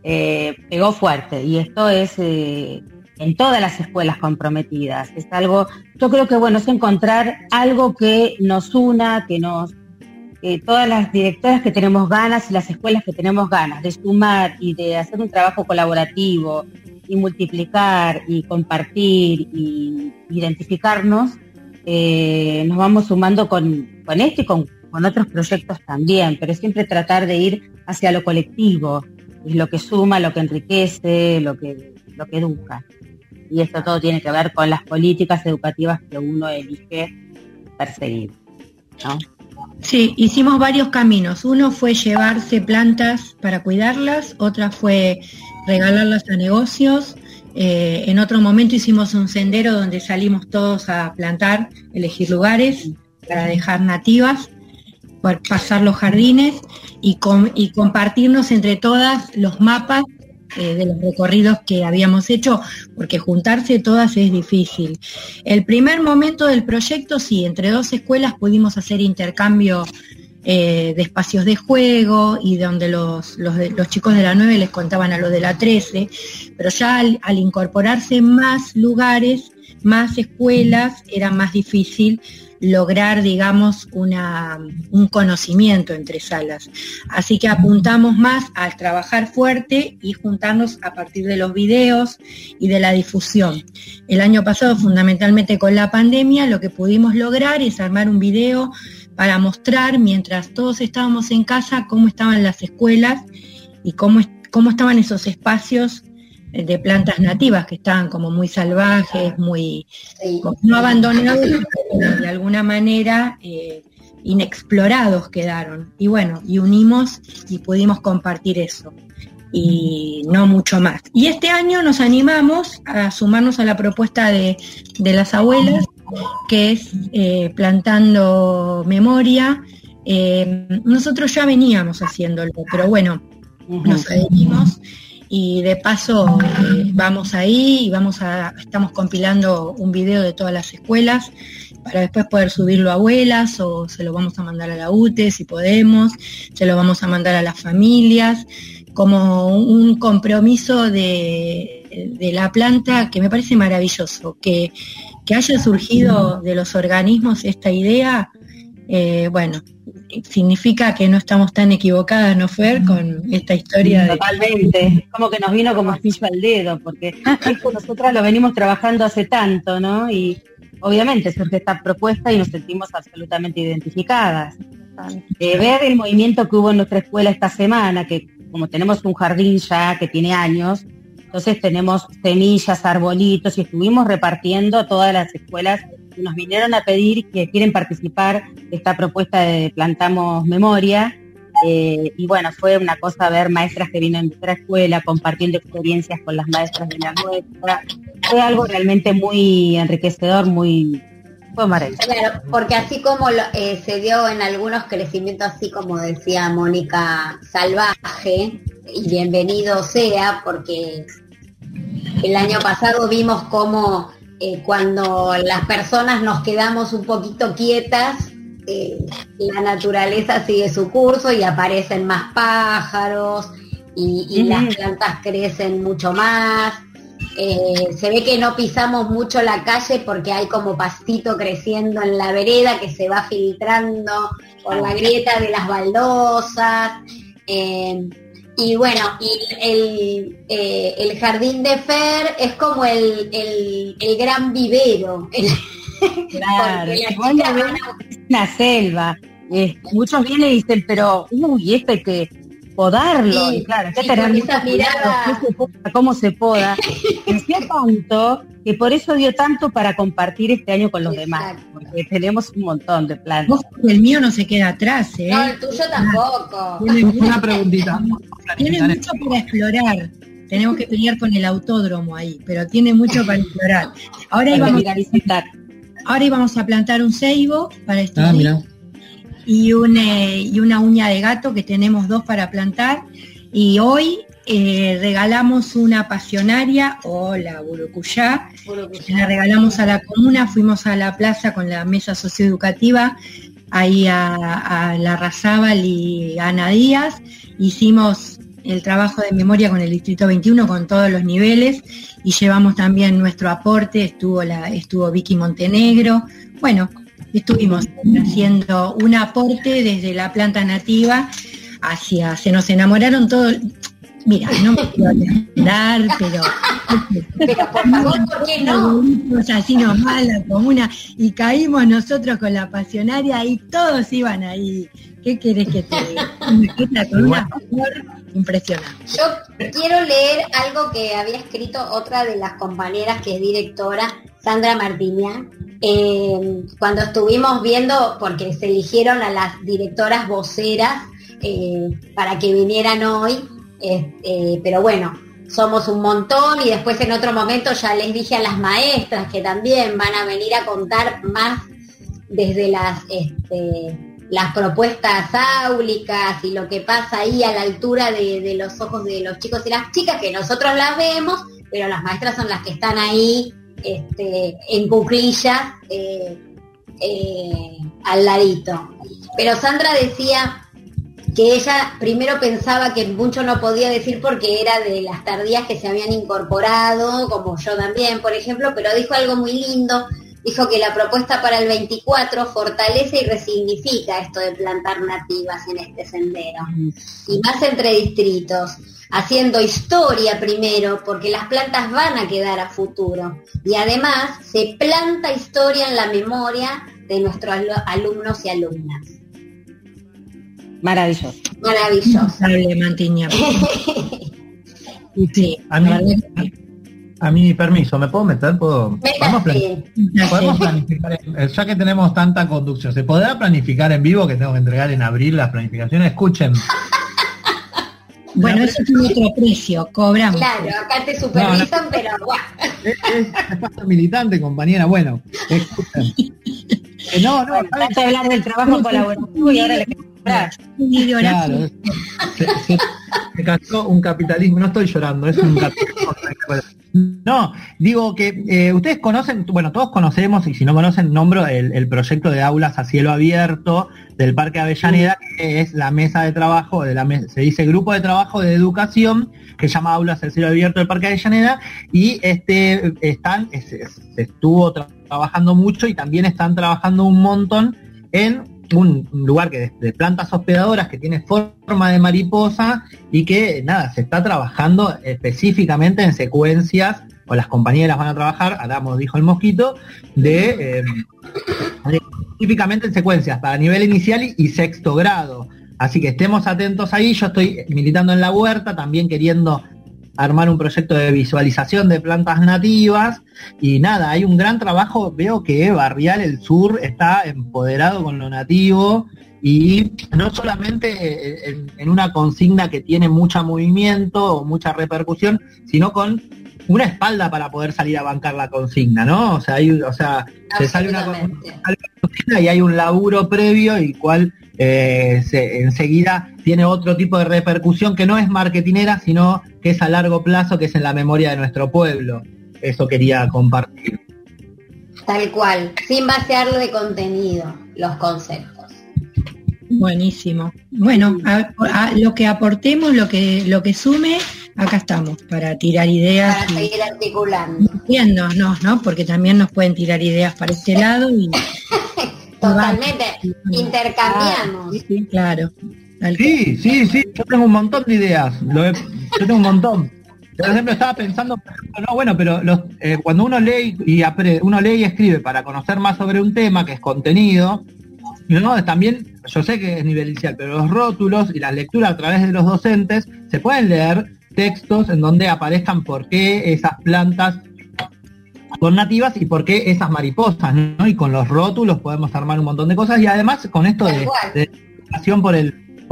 pegó fuerte, y esto es en todas las escuelas comprometidas. Es algo, yo creo que bueno, es encontrar algo que nos una, que nos... todas las directoras que tenemos ganas y las escuelas que tenemos ganas de sumar y de hacer un trabajo colaborativo y multiplicar y compartir y identificarnos, nos vamos sumando con esto y con otros proyectos también, pero siempre tratar de ir hacia lo colectivo, es lo que suma, lo que enriquece, lo que educa. Y esto todo tiene que ver con las políticas educativas que uno elige perseguir, ¿no? Sí, hicimos varios caminos. Uno fue llevarse plantas para cuidarlas, otra fue regalarlas a negocios. En otro momento hicimos un sendero donde salimos todos a plantar, elegir lugares para dejar nativas, pasar los jardines y compartirnos entre todas los mapas de los recorridos que habíamos hecho, porque juntarse todas es difícil. El primer momento del proyecto, sí, entre dos escuelas pudimos hacer intercambio de espacios de juego, y donde los chicos de la 9 les contaban a los de la 13, pero ya al incorporarse más lugares, más escuelas, era más difícil lograr, digamos, un conocimiento entre salas. Así que apuntamos más al trabajar fuerte y juntarnos a partir de los videos y de la difusión. El año pasado, fundamentalmente con la pandemia, lo que pudimos lograr es armar un video para mostrar, mientras todos estábamos en casa, cómo estaban las escuelas y cómo estaban esos espacios de plantas nativas, que estaban como muy salvajes, muy no abandonados, pero de alguna manera inexplorados quedaron. Y bueno, y unimos y pudimos compartir eso, y no mucho más. Y este año nos animamos a sumarnos a la propuesta de las abuelas, que es plantando memoria. Nosotros ya veníamos haciéndolo, pero bueno, nos adherimos. Y de paso vamos ahí y estamos compilando un video de todas las escuelas para después poder subirlo a abuelas, o se lo vamos a mandar a la UTE si podemos, se lo vamos a mandar a las familias, como un compromiso de la planta, que me parece maravilloso, que haya surgido de los organismos esta idea. Bueno, significa que no estamos tan equivocadas, ¿no, Fer? Con esta historia. Totalmente, como que nos vino como anillo al dedo, porque esto nosotras lo venimos trabajando hace tanto, ¿no? Y obviamente surge esta propuesta y nos sentimos absolutamente identificadas. De ver el movimiento que hubo en nuestra escuela esta semana, que como tenemos un jardín ya que tiene años, entonces tenemos semillas, arbolitos, y estuvimos repartiendo a todas las escuelas. Nos vinieron a pedir que quieren participar de esta propuesta de Plantamos Memoria, y bueno, fue una cosa ver maestras que vienen de otra escuela compartiendo experiencias con las maestras de la nuestra. Fue algo realmente muy enriquecedor, muy... fue maravilloso. Claro, porque así como se dio en algunos crecimientos, así como decía Mónica, salvaje, y bienvenido sea, porque el año pasado vimos cómo... cuando las personas nos quedamos un poquito quietas, la naturaleza sigue su curso y aparecen más pájaros y las plantas crecen mucho más. Se ve que no pisamos mucho la calle porque hay como pastito creciendo en la vereda que se va filtrando por la grieta de las baldosas. Y bueno, el jardín de Fer es como el gran vivero. Claro, porque la es una selva. Muchos vienen y dicen, pero, uy, este que podarlo, sí, y claro, hay que tener mucho cuidado cómo se poda, en cierto punto, que por eso dio tanto para compartir este año con los demás, porque tenemos un montón de planes. Vos, el mío no se queda atrás, ¿eh? No, el tuyo tampoco. Tienes una preguntita. Tienes mucho para explorar. Tenemos que pelear con el autódromo ahí, pero tiene mucho para explorar. Ahora íbamos a plantar un ceibo para estudiar. Y una uña de gato, que tenemos dos para plantar, y hoy regalamos una pasionaria o la burucuyá, la regalamos a la comuna. Fuimos a la plaza con la mesa socioeducativa, ahí a Larrazábal y Ana Díaz, hicimos el trabajo de memoria con el Distrito 21, con todos los niveles, y llevamos también nuestro aporte, estuvo Vicky Montenegro, bueno... Estuvimos haciendo un aporte desde la planta nativa hacia... Se nos enamoraron todos... Mira, no me quiero enamorar, pero... Pero por favor, ¿por qué no? Así nomás la comuna, y caímos nosotros con la pasionaria y todos iban ahí. ¿Qué querés que te diga? Con una flor impresionante. Yo quiero leer algo que había escrito otra de las compañeras, que es directora, Sandra Martínez, cuando estuvimos viendo, porque se eligieron a las directoras voceras para que vinieran hoy, pero bueno, somos un montón, y después en otro momento ya les dije a las maestras que también van a venir a contar más desde las propuestas áulicas y lo que pasa ahí a la altura de los ojos de los chicos y las chicas, que nosotros las vemos, pero las maestras son las que están ahí en cuclillas al ladito. Pero Sandra decía que ella primero pensaba que mucho no podía decir porque era de las tardías que se habían incorporado, como yo también, por ejemplo, pero dijo algo muy lindo. Dijo que la propuesta para el 24 fortalece y resignifica esto de plantar nativas en este sendero, y más entre distritos, haciendo historia primero, porque las plantas van a quedar a futuro, y además se planta historia en la memoria de nuestros alumnos y alumnas. Maravilloso. Maravilloso. Sí, a mi permiso, ¿me puedo meter? ¿Podemos planificar? Ya que tenemos tanta conducción, ¿se podrá planificar en vivo, que tengo que entregar en abril las planificaciones? Escuchen. Bueno, eso tiene otro precio, cobramos. Claro, acá te supervisan, pero guau. Es militante, compañera. Bueno, escuchen. Vas a hablar del trabajo colaborativo y ahora le queremos comprar. Claro. Se cansó un capitalismo, no estoy llorando, es un capitalismo. No, digo que ustedes conocen, bueno, todos conocemos, y si no conocen, nombro el proyecto de aulas a cielo abierto del Parque Avellaneda, que es la mesa de trabajo, se dice grupo de trabajo de educación, que se llama Aulas a cielo abierto del Parque Avellaneda, y estuvo trabajando mucho, y también están trabajando un montón en un lugar que de plantas hospedadoras, que tiene forma de mariposa, y que nada, se está trabajando específicamente en secuencias, o las compañeras van a trabajar, Adamo dijo el mosquito, específicamente en secuencias para nivel inicial y sexto grado, así que estemos atentos ahí. Yo estoy militando en la huerta, también queriendo armar un proyecto de visualización de plantas nativas, y nada, hay un gran trabajo. Veo que Barrial, el sur, está empoderado con lo nativo, y no solamente en una consigna que tiene mucho movimiento o mucha repercusión, sino con una espalda para poder salir a bancar la consigna, ¿no? O sea, se sale una consigna y hay un laburo previo, y cual enseguida tiene otro tipo de repercusión que no es marketinera, sino que es a largo plazo, que es en la memoria de nuestro pueblo. Eso quería compartir. Tal cual, sin vaciarlo de contenido, los conceptos. Buenísimo. Bueno, lo que aportemos, lo que sume, acá estamos, para tirar ideas. Para seguir articulando. No, porque también nos pueden tirar ideas para este lado y... Totalmente, intercambiamos. Sí, claro. Sí, yo tengo un montón de ideas. Por ejemplo, estaba pensando, cuando uno lee y escribe para conocer más sobre un tema, que es contenido, No, también, yo sé que es nivel inicial, pero los rótulos y las lecturas a través de los docentes, se pueden leer textos en donde aparezcan por qué esas plantas son nativas y por qué esas mariposas, ¿no? Y con los rótulos podemos armar un montón de cosas, y además con esto de educación por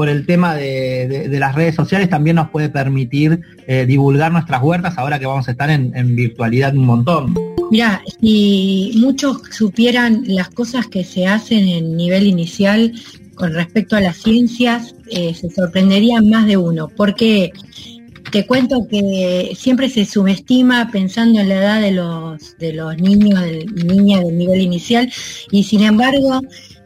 el tema de las redes sociales también nos puede permitir divulgar nuestras huertas ahora que vamos a estar en virtualidad un montón. Mirá, si muchos supieran las cosas que se hacen en nivel inicial con respecto a las ciencias, se sorprenderían más de uno, porque te cuento que siempre se subestima pensando en la edad de los niños, de niñas del nivel inicial, y sin embargo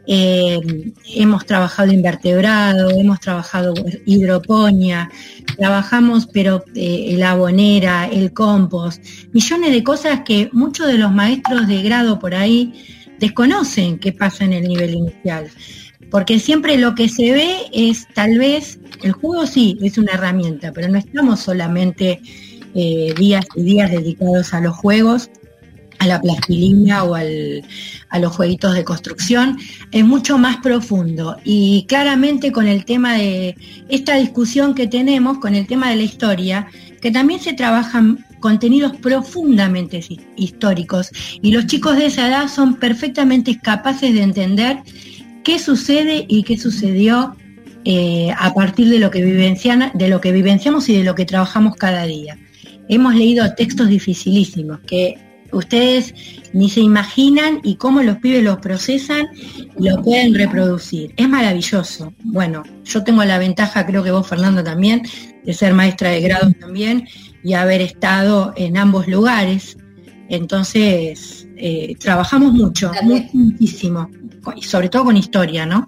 hemos trabajado invertebrado, hemos trabajado hidroponía, trabajamos pero la abonera, el compost, millones de cosas que muchos de los maestros de grado por ahí desconocen que pasa en el nivel inicial. Porque siempre lo que se ve es, tal vez, el juego sí es una herramienta, pero no estamos solamente días y días dedicados a los juegos, a la plastilina o a los jueguitos de construcción. Es mucho más profundo, y claramente con el tema de esta discusión que tenemos, con el tema de la historia, que también se trabajan contenidos profundamente históricos, y los chicos de esa edad son perfectamente capaces de entender qué sucede y qué sucedió a partir de lo que vivenciamos y de lo que trabajamos cada día. Hemos leído textos dificilísimos que ustedes ni se imaginan, y cómo los pibes los procesan y los pueden reproducir. Es maravilloso. Bueno, yo tengo la ventaja, creo que vos, Fernando, también, de ser maestra de grado también y haber estado en ambos lugares. Entonces, trabajamos mucho, muchísimo, y sobre todo con historia, ¿no?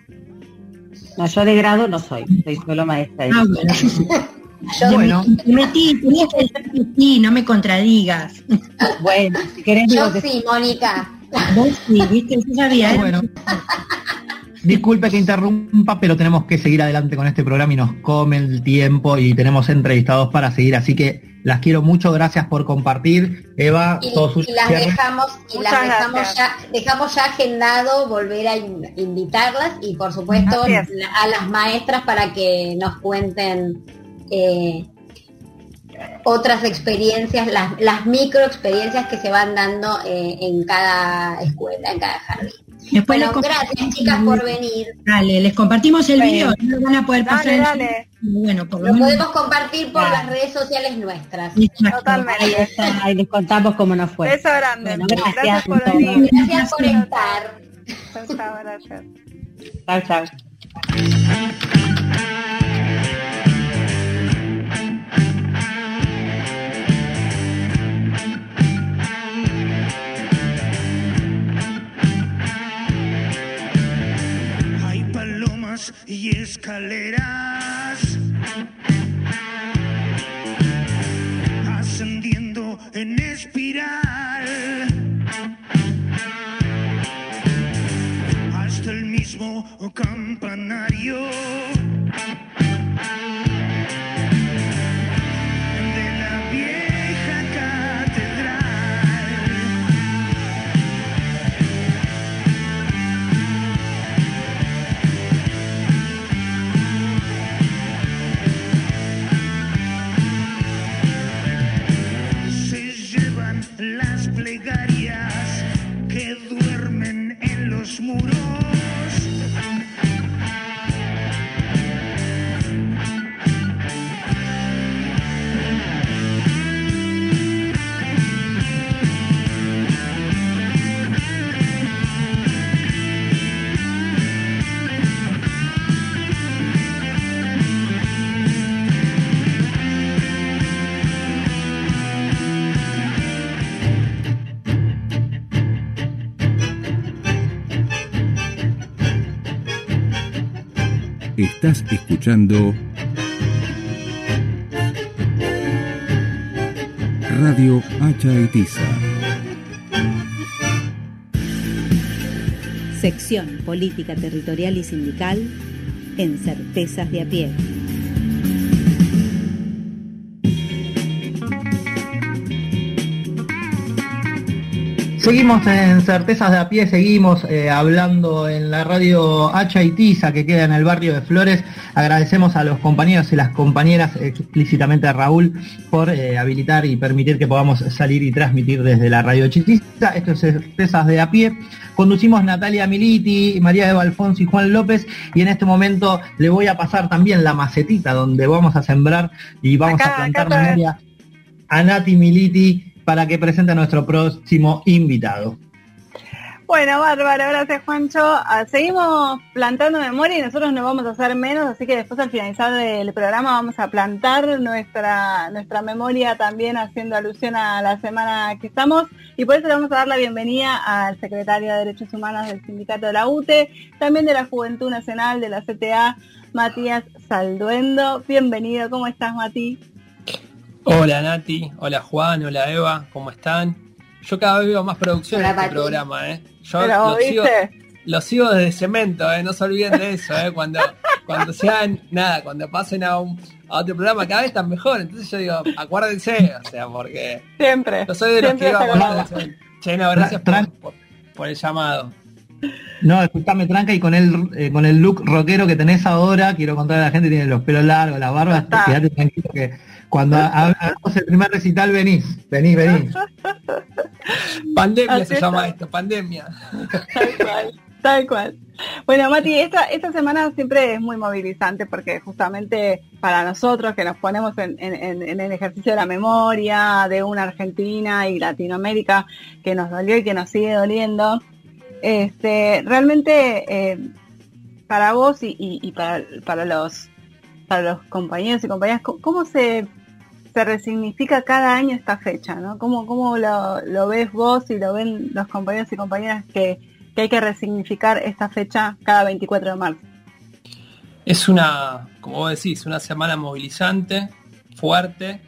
No, yo de grado no soy solo maestra. Ah, bueno. Yo, bueno, tenías que decir que sí, no me contradigas. Bueno, si querés... Yo que... sí, Mónica. Vos sí, viste, yo sabía. Bueno. Disculpe que interrumpa, pero tenemos que seguir adelante con este programa y nos come el tiempo y tenemos entrevistados para seguir, así que las quiero mucho, gracias por compartir, Eva. Dejamos ya agendado volver a invitarlas, y por supuesto a las maestras para que nos cuenten otras experiencias, las microexperiencias que se van dando en cada escuela, en cada jardín. Después, bueno, gracias chicas por venir. Dale, les compartimos el video, no lo van a poder pasar. Dale. Bueno, por lo podemos compartir por las redes sociales nuestras. Totalmente. Ahí les contamos cómo nos fue. Beso grande. Bueno, gracias por venir. Gracias por estar. Gracias. Chao, chao. Y escaleras ascendiendo en espiral hasta el mismo campanario de la vieja catedral. Las plegarias que duermen en los muros . Estás escuchando Radio Hachaitiza. Sección Política Territorial y Sindical en Certezas de a Pie. Seguimos en Certezas de a Pie, seguimos hablando en la radio Hachaitiza, que queda en el barrio de Flores. Agradecemos a los compañeros y las compañeras, explícitamente a Raúl, por habilitar y permitir que podamos salir y transmitir desde la radio Hachaitiza. Esto es Certezas de a Pie. Conducimos Natalia Militi, María Eva Alfonso y Juan López, y en este momento le voy a pasar también la macetita donde vamos a sembrar y vamos a plantar memoria a Nati Militi, para que presente a nuestro próximo invitado. Bueno, bárbaro, gracias Juancho. Seguimos plantando memoria y nosotros no vamos a hacer menos, así que después al finalizar el programa vamos a plantar nuestra memoria también, haciendo alusión a la semana que estamos, y por eso le vamos a dar la bienvenida al secretario de Derechos Humanos del Sindicato de la UTE, también de la Juventud Nacional, de la CTA, Matías Salduendo. Bienvenido, ¿cómo estás, Mati? Hola Nati, hola Juan, hola Eva, ¿cómo están? Yo cada vez veo más producción en este programa, ¿eh? Yo lo sigo desde Cemento, ¿eh? No se olviden de eso, ¿eh? Cuando sean, nada, cuando pasen a otro programa, cada vez están mejor. Entonces yo digo, acuérdense, o sea, porque... Siempre. Yo soy de los que iba a acordarse. Che, no, gracias por el llamado. No, escuchame, tranca, y con el look rockero que tenés ahora, quiero contar a la gente, tiene los pelos largos, las barbas, quedate tranquilo que... Cuando hagamos el primer recital venís. Pandemia. Así se está. Llama esto, pandemia. Tal cual. Bueno, Mati, esta semana siempre es muy movilizante porque justamente para nosotros que nos ponemos en el ejercicio de la memoria de una Argentina y Latinoamérica que nos dolió y que nos sigue doliendo, realmente para vos y para los compañeros y compañeras, ¿cómo se resignifica cada año esta fecha, ¿no? ¿Cómo lo ves vos y lo ven los compañeros y compañeras que hay que resignificar esta fecha cada 24 de marzo? Es una, como vos decís, una semana movilizante, fuerte,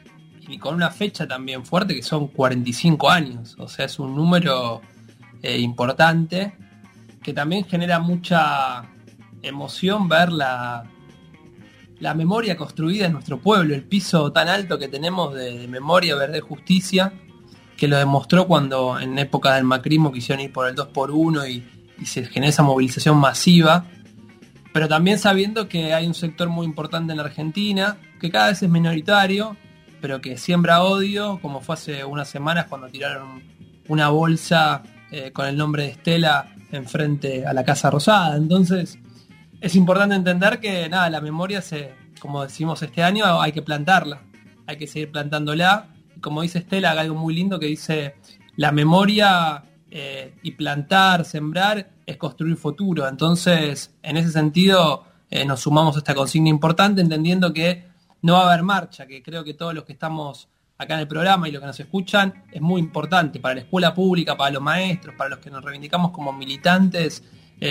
y con una fecha también fuerte, que son 45 años, o sea, es un número importante, que también genera mucha emoción ver la memoria construida en nuestro pueblo, el piso tan alto que tenemos de memoria, verdad y justicia, que lo demostró cuando en época del macrismo quisieron ir por el 2x1 y se genera esa movilización masiva, pero también sabiendo que hay un sector muy importante en la Argentina, que cada vez es minoritario, pero que siembra odio, como fue hace unas semanas cuando tiraron una bolsa con el nombre de Estela enfrente a la Casa Rosada. Entonces... es importante entender que nada, la memoria, como decimos este año, hay que plantarla, hay que seguir plantándola. Como dice Estela, hay algo muy lindo que dice, la memoria y plantar, sembrar, es construir futuro. Entonces, en ese sentido, nos sumamos a esta consigna importante, entendiendo que no va a haber marcha, que creo que todos los que estamos acá en el programa y los que nos escuchan, es muy importante para la escuela pública, para los maestros, para los que nos reivindicamos como militantes.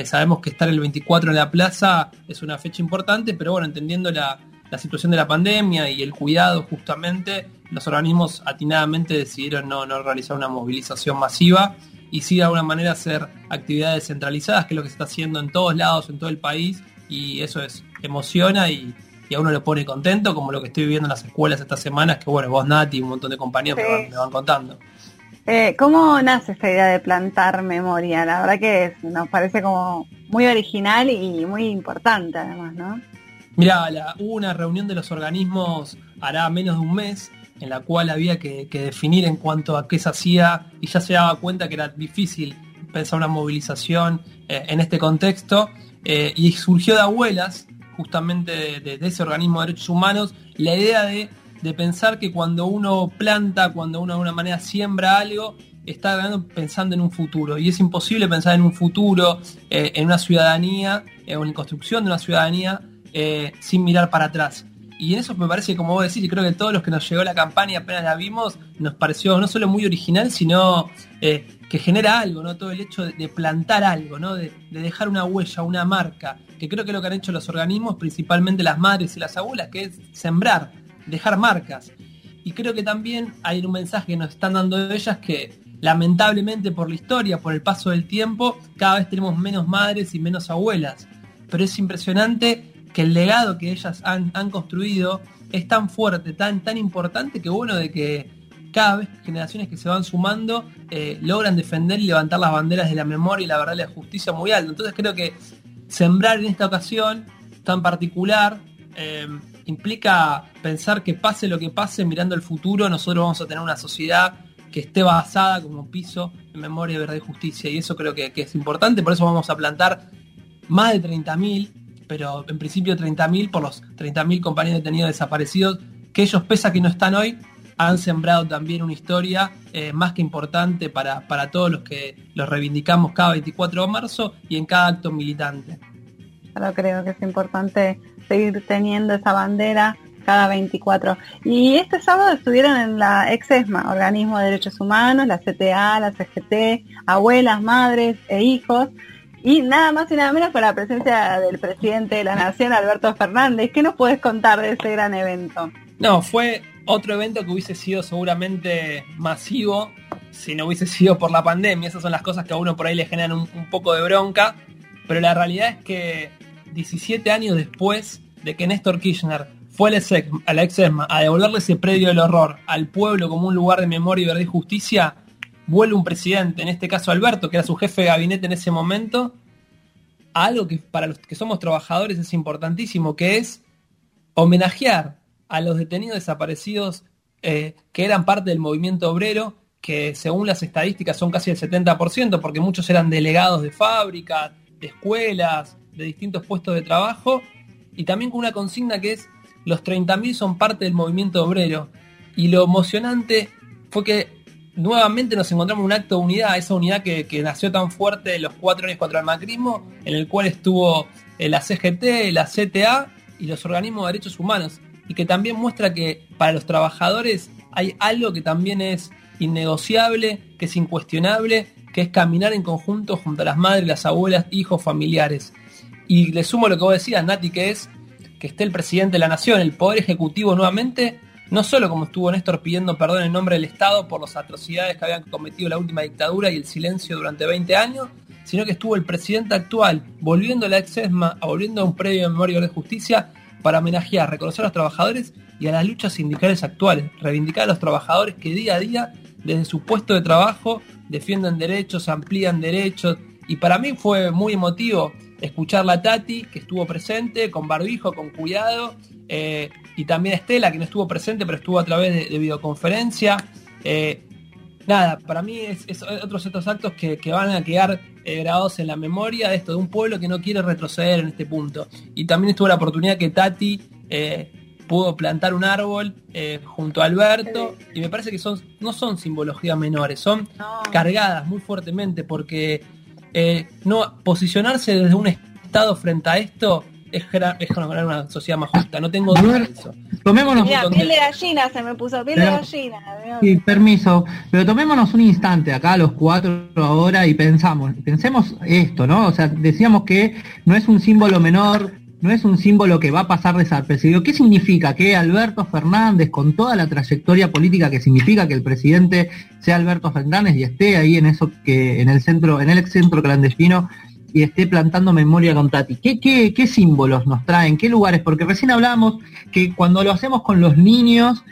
Sabemos que estar el 24 en la plaza es una fecha importante, pero bueno, entendiendo la situación de la pandemia y el cuidado justamente, los organismos atinadamente decidieron no realizar una movilización masiva y sí de alguna manera hacer actividades centralizadas, que es lo que se está haciendo en todos lados, en todo el país, y eso emociona y a uno lo pone contento, como lo que estoy viviendo en las escuelas estas semanas, que bueno, vos Nati y un montón de compañeros me van contando. ¿Cómo nace esta idea de plantar memoria? La verdad que nos parece como muy original y muy importante además, ¿no? Mirá, hubo una reunión de los organismos hará menos de un mes, en la cual había que definir en cuanto a qué se hacía, y ya se daba cuenta que era difícil pensar una movilización en este contexto, y surgió de abuelas, justamente de ese organismo de derechos humanos, la idea de pensar que cuando uno planta, cuando uno de alguna manera siembra algo, está pensando en un futuro. Y es imposible pensar en un futuro, en una ciudadanía, o en la construcción de una ciudadanía, sin mirar para atrás. Y en eso me parece, como vos decís, y creo que todos los que nos llegó la campaña apenas la vimos, nos pareció no solo muy original, sino que genera algo, ¿no? Todo el hecho de plantar algo, ¿no? De dejar una huella, una marca, que creo que es lo que han hecho los organismos, principalmente las madres y las abuelas, que es sembrar, dejar marcas. Y creo que también hay un mensaje que nos están dando ellas, que lamentablemente por la historia, por el paso del tiempo, cada vez tenemos menos madres y menos abuelas, pero es impresionante que el legado que ellas han construido es tan fuerte, tan importante, que bueno, de que cada vez las generaciones que se van sumando logran defender y levantar las banderas de la memoria y la verdad y la justicia muy alto. Entonces creo que sembrar en esta ocasión tan particular implica pensar que pase lo que pase, mirando el futuro, nosotros vamos a tener una sociedad que esté basada como piso en memoria, verdad y justicia, y eso creo que es importante. Por eso vamos a plantar más de 30.000, pero en principio 30.000 por los 30.000 compañeros detenidos desaparecidos, que ellos, pese a que no están hoy, han sembrado también una historia más que importante para todos los que los reivindicamos cada 24 de marzo y en cada acto militante. Claro, creo que es importante seguir teniendo esa bandera cada 24. Y este sábado estuvieron en la ex ESMA, Organismo de Derechos Humanos, la CTA, la CGT, abuelas, madres e hijos, y nada más y nada menos con la presencia del presidente de la Nación, Alberto Fernández. ¿Qué nos podés contar de ese gran evento? No, fue otro evento que hubiese sido seguramente masivo si no hubiese sido por la pandemia. Esas son las cosas que a uno por ahí le generan un poco de bronca, pero la realidad es que 17 años después de que Néstor Kirchner fue a la ex ESMA a devolverle ese predio del horror al pueblo como un lugar de memoria, verdad y justicia, vuelve un presidente, en este caso Alberto, que era su jefe de gabinete en ese momento, a algo que para los que somos trabajadores es importantísimo, que es homenajear a los detenidos desaparecidos que eran parte del movimiento obrero, que según las estadísticas son casi el 70%, porque muchos eran delegados de fábricas, de escuelas, de distintos puestos de trabajo, y también con una consigna que es: los 30.000 son parte del movimiento obrero. Y lo emocionante fue que nuevamente nos encontramos en un acto de unidad, esa unidad que nació tan fuerte en los 4 años contra el macrismo, en el cual estuvo la CGT, la CTA y los organismos de derechos humanos, y que también muestra que para los trabajadores hay algo que también es innegociable, que es incuestionable, que es caminar en conjunto junto a las madres, las abuelas, hijos, familiares. Y le sumo lo que vos decías, Nati, que es que esté el presidente de la Nación, el Poder Ejecutivo nuevamente, no solo como estuvo Néstor pidiendo perdón en nombre del Estado por las atrocidades que habían cometido la última dictadura y el silencio durante 20 años, sino que estuvo el presidente actual volviendo a la ex ESMA, volviendo a un predio de memoria de justicia, para homenajear, reconocer a los trabajadores y a las luchas sindicales actuales, reivindicar a los trabajadores que día a día, desde su puesto de trabajo, defienden derechos, amplían derechos. Y para mí fue muy emotivo escucharla a Tati, que estuvo presente, con barbijo, con cuidado, y también a Estela, que no estuvo presente, pero estuvo a través de videoconferencia. Nada, para mí es otros estos actos que van a quedar grabados en la memoria de esto, de un pueblo que no quiere retroceder en este punto. Y también estuvo la oportunidad que Tati pudo plantar un árbol junto a Alberto, y me parece que no son simbologías menores, son cargadas muy fuertemente, porque no posicionarse desde un Estado frente a esto es generar una sociedad más justa. No tengo duda de eso. Tomémonos piel de gallina se me puso, piel de gallina. Sí, permiso, pero tomémonos un instante acá los cuatro ahora y pensemos esto, ¿no? O sea, decíamos que no es un símbolo menor, no es un símbolo que va a pasar desapercibido. ¿Qué significa que Alberto Fernández, con toda la trayectoria política que significa que el presidente sea Alberto Fernández y esté ahí en eso, que en el centro, en el ex centro clandestino, y esté plantando memoria con Tati? ¿Qué símbolos nos traen? ¿Qué lugares? Porque recién hablamos que cuando lo hacemos con los niños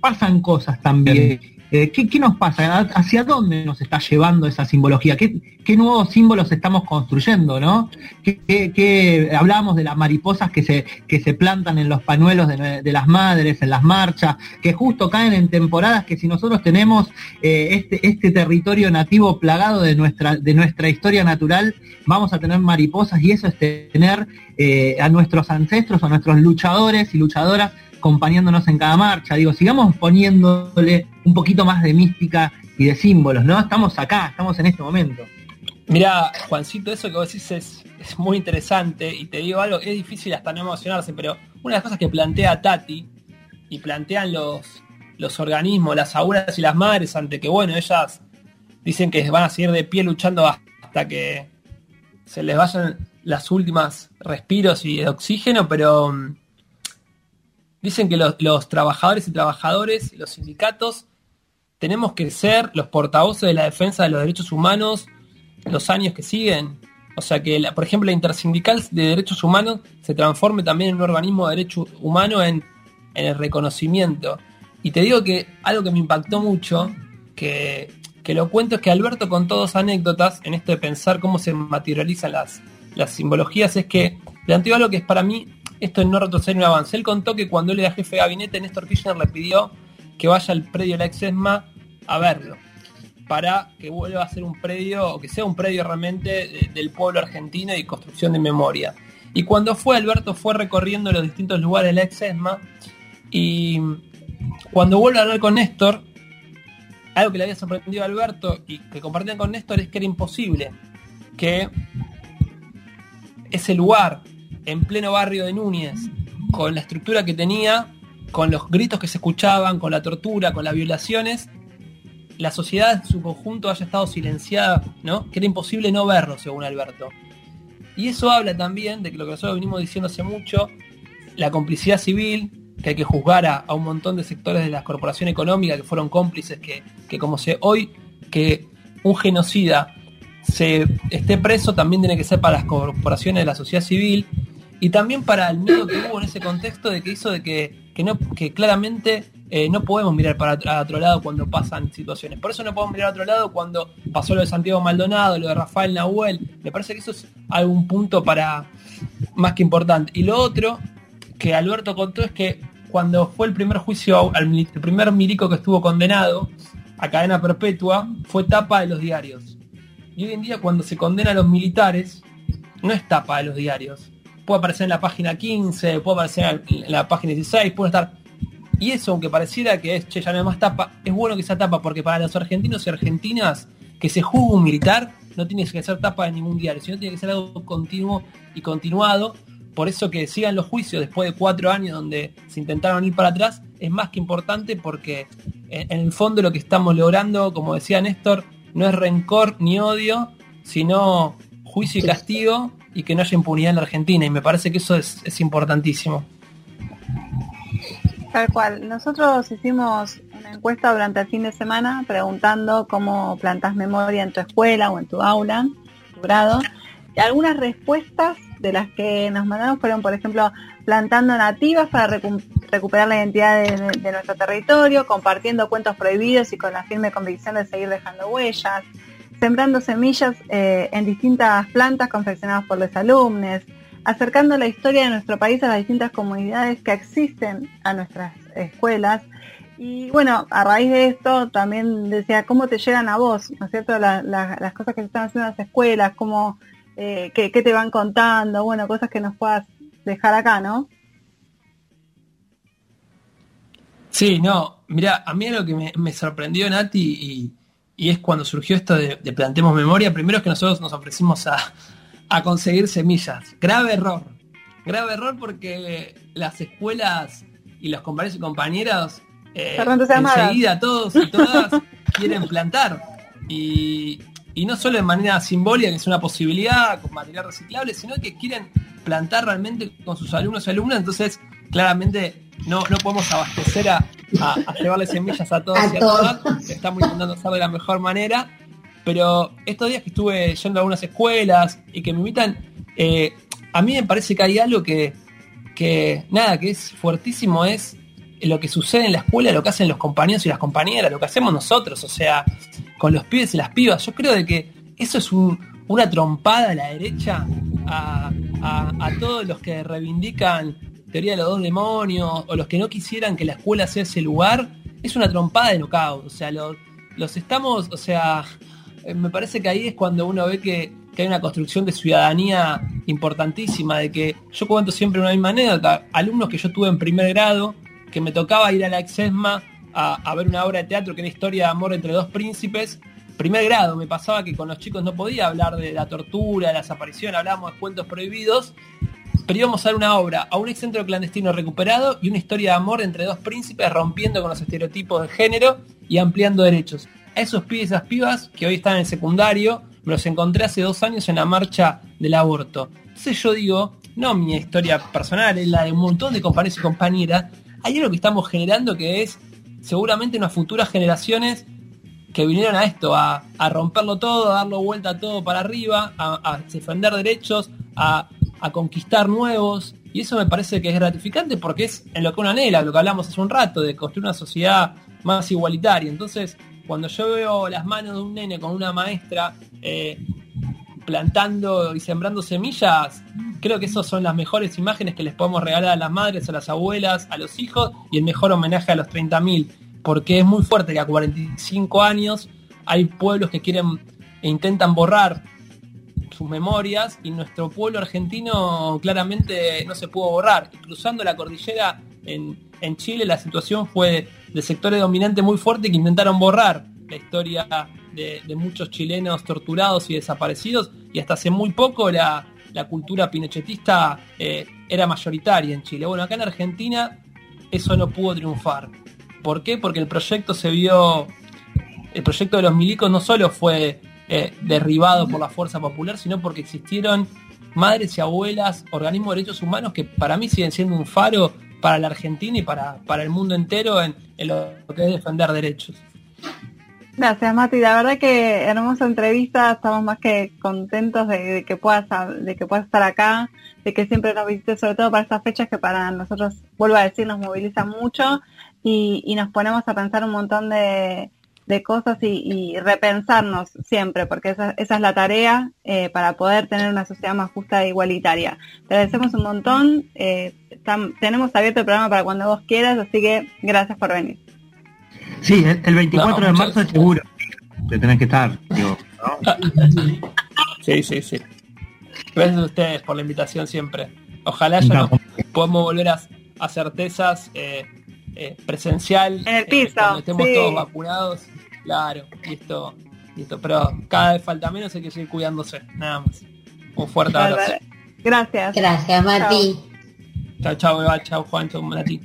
pasan cosas también. ¿Qué nos pasa? ¿Hacia dónde nos está llevando esa simbología? ¿Qué nuevos símbolos estamos construyendo, no? ¿Qué hablamos de las mariposas que se plantan en los pañuelos de las madres, en las marchas, que justo caen en temporadas que si nosotros tenemos este territorio nativo plagado de nuestra historia natural, vamos a tener mariposas, y eso es tener a nuestros ancestros, a nuestros luchadores y luchadoras acompañándonos en cada marcha? Digo, sigamos poniéndole un poquito más de mística y de símbolos, ¿no? Estamos acá, estamos en este momento. Mirá, Juancito, eso que vos decís es muy interesante, y te digo algo, es difícil hasta no emocionarse, pero una de las cosas que plantea Tati, y plantean los organismos, las abuelas y las madres, ante que, bueno, ellas dicen que van a seguir de pie luchando hasta que se les vayan las últimas respiros y de oxígeno, pero dicen que los trabajadores y trabajadoras, los sindicatos, tenemos que ser los portavoces de la defensa de los derechos humanos los años que siguen. O sea, que, por ejemplo, la Intersindical de Derechos Humanos se transforme también en un organismo de derechos humanos en el reconocimiento. Y te digo que algo que me impactó mucho, que lo cuento, es que Alberto contó dos anécdotas en esto de pensar cómo se materializan las simbologías. Es que planteó algo que es para mí, esto es no retroceder un avance. Él contó que cuando él era jefe de gabinete, Néstor Kirchner le pidió que vaya al predio de la ex ESMA a verlo, para que vuelva a ser un predio, o que sea un predio realmente del pueblo argentino y construcción de memoria. Y cuando fue, Alberto fue recorriendo los distintos lugares de la ex ESMA, y cuando vuelve a hablar con Néstor, algo que le había sorprendido a Alberto y que compartían con Néstor es que era imposible que ese lugar, en pleno barrio de Núñez, con la estructura que tenía, con los gritos que se escuchaban, con la tortura, con las violaciones, la sociedad en su conjunto haya estado silenciada, ¿no? Que era imposible no verlo, según Alberto. Y eso habla también de que lo que nosotros venimos diciendo hace mucho, la complicidad civil, que hay que juzgar a un montón de sectores de la corporación económica que fueron cómplices, que como se hoy, que un genocida se esté preso, también tiene que ser para las corporaciones de la sociedad civil, y también para el miedo que hubo en ese contexto de que hizo de que claramente no podemos mirar para otro lado cuando pasan situaciones. Por eso no podemos mirar a otro lado cuando pasó lo de Santiago Maldonado, lo de Rafael Nahuel. Me parece que eso es algún punto para más que importante. Y lo otro que Alberto contó es que cuando fue el primer juicio, el primer milico que estuvo condenado a cadena perpetua, fue tapa de los diarios. Y hoy en día cuando se condena a los militares, no es tapa de los diarios. Puede aparecer en la página 15, puede aparecer en la página 16, puede estar... Y eso, aunque pareciera que es, che, ya no hay más tapa, es bueno que sea tapa, porque para los argentinos y argentinas que se juzgue un militar no tiene que ser tapa de ningún diario, sino tiene que ser algo continuo y continuado. Por eso que sigan los juicios después de 4 años donde se intentaron ir para atrás, es más que importante, porque en el fondo lo que estamos logrando, como decía Néstor, no es rencor ni odio, sino juicio y castigo, y que no haya impunidad en la Argentina, y me parece que eso es importantísimo. Tal cual. Nosotros hicimos una encuesta durante el fin de semana preguntando cómo plantás memoria en tu escuela o en tu aula, en tu grado. Y algunas respuestas de las que nos mandaron fueron, por ejemplo, plantando nativas para recuperar la identidad de nuestro territorio, compartiendo cuentos prohibidos y con la firme convicción de seguir dejando huellas, sembrando semillas en distintas plantas confeccionadas por los alumnos, acercando la historia de nuestro país a las distintas comunidades que existen a nuestras escuelas. Y bueno, a raíz de esto también decía, ¿cómo te llegan a vos? ¿No es cierto? Las cosas que se están haciendo en las escuelas, cómo, qué te van contando, bueno, cosas que nos puedas dejar acá, ¿no? Sí, no, mirá, a mí lo que me sorprendió, Nati, y es cuando surgió esto de Plantemos Memoria, primero es que nosotros nos ofrecimos a conseguir semillas. Grave error porque las escuelas y los compañeros y compañeras enseguida todos y todas quieren plantar, y no solo de manera simbólica, que es una posibilidad con material reciclable, sino que quieren plantar realmente con sus alumnos y alumnas. Entonces claramente no podemos abastecer a llevarle semillas a todos y todos. A todas, estamos intentando hacerlo de la mejor manera. Pero estos días que estuve yendo a algunas escuelas y que me invitan, a mí me parece que hay algo que es fuertísimo, es lo que sucede en la escuela, lo que hacen los compañeros y las compañeras, lo que hacemos nosotros, o sea, con los pibes y las pibas. Yo creo de que eso es una trompada a la derecha a todos los que reivindican teoría de los dos demonios, o los que no quisieran que la escuela sea ese lugar. Es una trompada de knockout, o sea, los estamos, o sea... Me parece que ahí es cuando uno ve que hay una construcción de ciudadanía importantísima, de que yo cuento siempre una misma anécdota, alumnos que yo tuve en primer grado, que me tocaba ir a la ex ESMA a ver una obra de teatro que era Historia de Amor entre Dos Príncipes, primer grado, me pasaba que con los chicos no podía hablar de la tortura, de la desaparición, hablábamos de cuentos prohibidos, pero íbamos a ver una obra, a un ex centro clandestino recuperado y una historia de amor entre dos príncipes, rompiendo con los estereotipos de género y ampliando derechos. A esos pibes y esas pibas que hoy están en el secundario, me los encontré hace 2 años en la marcha del aborto. Entonces yo digo, no mi historia personal, es la de un montón de compañeros y compañeras, hay algo que estamos generando que es seguramente unas futuras generaciones que vinieron a esto, a romperlo todo, a darlo vuelta todo para arriba, a defender derechos, a conquistar nuevos, Y eso me parece que es gratificante porque es en lo que uno anhela, lo que hablamos hace un rato, de construir una sociedad más igualitaria. Entonces, cuando yo veo las manos de un nene con una maestra plantando y sembrando semillas, creo que esas son las mejores imágenes que les podemos regalar a las madres, a las abuelas, a los hijos, y el mejor homenaje a los 30.000, porque es muy fuerte que a 45 años hay pueblos que quieren e intentan borrar sus memorias, y nuestro pueblo argentino claramente no se pudo borrar. Cruzando la cordillera en Chile, la situación fue de sectores dominantes muy fuertes que intentaron borrar la historia de muchos chilenos torturados y desaparecidos, y hasta hace muy poco la cultura pinochetista era mayoritaria en Chile. Bueno, acá en Argentina eso no pudo triunfar. ¿Por qué? Porque el proyecto de los milicos no solo fue derribado por la fuerza popular, sino porque existieron madres y abuelas, organismos de derechos humanos que para mí siguen siendo un faro para la Argentina y para el mundo entero en lo que es defender derechos. Gracias, Mati, la verdad que hermosa entrevista, estamos más que contentos de que puedas estar acá, de que siempre nos visites, sobre todo para estas fechas que para nosotros, vuelvo a decir, nos moviliza mucho y nos ponemos a pensar un montón de cosas y repensarnos siempre, porque esa es la tarea para poder tener una sociedad más justa e igualitaria. Te agradecemos un montón, tenemos abierto el programa para cuando vos quieras, así que gracias por venir. Sí, el 24 de marzo es seguro, te tenés que estar, digo, ¿no? Sí. Gracias a ustedes por la invitación siempre. Ojalá ya nos podamos volver a certezas presencial. En el piso. Cuando estemos todos vacunados. Claro, listo. Pero cada vez falta menos, hay que seguir cuidándose, nada más. Un fuerte abrazo. Gracias, Mati. Chao, Eva, chao, Juan, chao, Mati.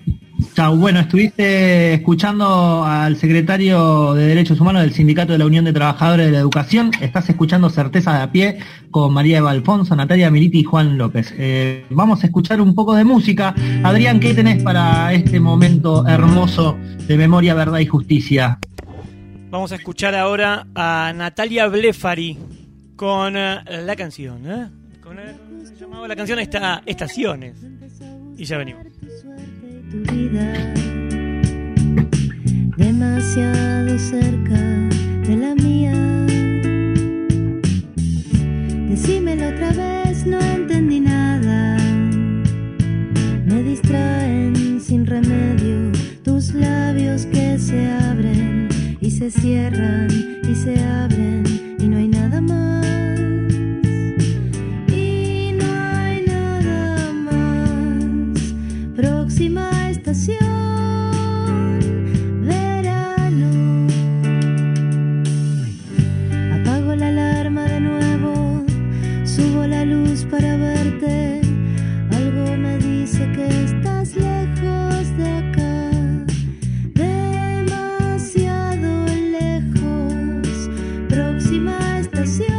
Chao, bueno, estuviste escuchando al secretario de Derechos Humanos del Sindicato de la Unión de Trabajadores de la Educación. Estás escuchando Certezas de a Pie con María Eva Alfonso, Natalia Militi y Juan López. Vamos a escuchar un poco de música. Adrián, ¿qué tenés para este momento hermoso de Memoria, Verdad y Justicia? Vamos a escuchar ahora a Natalia Blefari con la canción, ¿cómo se llamaba la canción? Estaciones. Y ya venimos. Tu vida demasiado cerca de la mía. Decímelo otra vez, no entendí nada. Me distraen sin remedio tus labios que se abren y se cierran y se abren y no hay nada más. Próxima estación, verano. Apago la alarma de nuevo, subo la luz para verte. Algo me dice que estás lejos de acá, demasiado lejos. Próxima estación.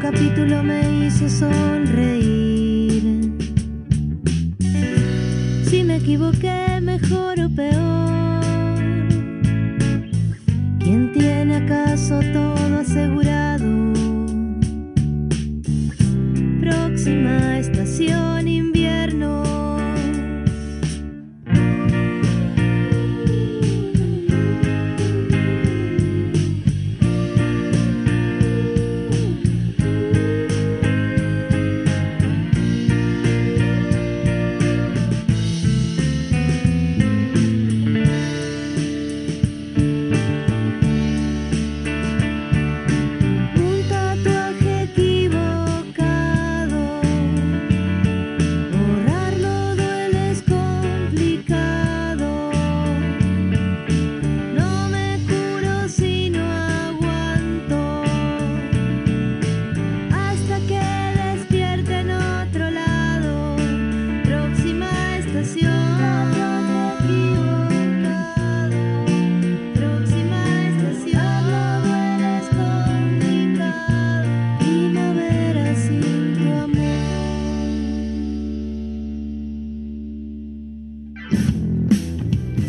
Capítulo me hizo sonreír. Si me equivoqué, mejor o peor. ¿Quién tiene acaso todo asegurado? Próxima estación, invierno.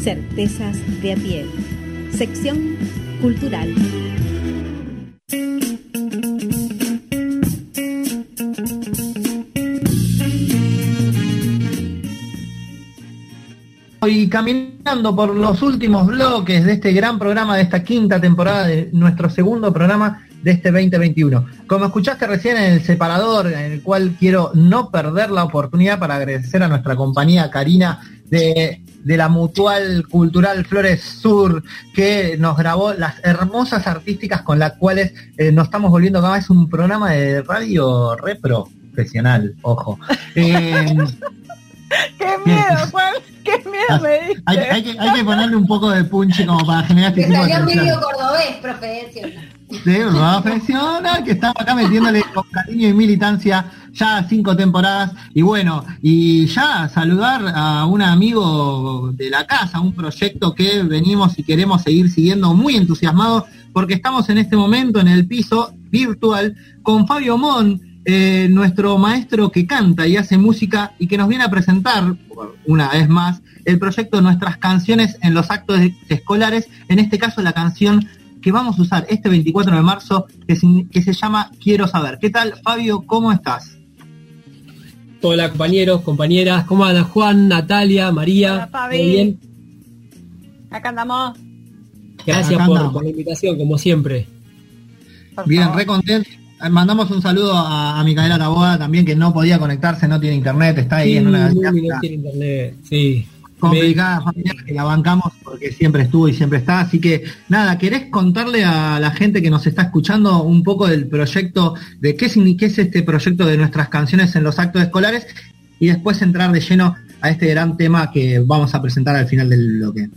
Certezas de a Pie, sección cultural. Y caminando por los últimos bloques de este gran programa, de esta quinta temporada, de nuestro segundo programa de este 2021. Como escuchaste recién en el separador, en el cual quiero no perder la oportunidad para agradecer a nuestra compañía Karina de la Mutual Cultural Flores Sur, que nos grabó las hermosas artísticas con las cuales nos estamos volviendo cada vez un programa de radio reprofesional, ojo. ¡Qué miedo, Juan! ¡Qué miedo me diste! Hay que ponerle un poco de punch como para generar este tipo de atención. Que salió cordobés, profesional. Sí, profesional, que estamos acá metiéndole con cariño y militancia ya 5 temporadas. Y bueno, y ya saludar a un amigo de la casa, un proyecto que venimos y queremos seguir siguiendo muy entusiasmados, porque estamos en este momento en el piso virtual con Fabio Mondi, nuestro maestro que canta y hace música y que nos viene a presentar, una vez más, el proyecto Nuestras Canciones en los Actos Escolares, en este caso la canción que vamos a usar este 24 de marzo, que se llama Quiero Saber. ¿Qué tal, Fabio? ¿Cómo estás? Hola, compañeros, compañeras. ¿Cómo andan? Juan, Natalia, María. Hola, Fabi. ¿Todo bien? Acá andamos. Gracias por la invitación, como siempre. Bien, re contento. Mandamos un saludo a Micaela Tabuada también, que no podía conectarse, no tiene internet, está ahí en una no tiene internet, sí. Complicada familia, que la bancamos porque siempre estuvo y siempre está. Así que nada, ¿querés contarle a la gente que nos está escuchando un poco del proyecto, de qué es este proyecto de Nuestras Canciones en los Actos Escolares? Y después entrar de lleno a este gran tema que vamos a presentar al final del bloque.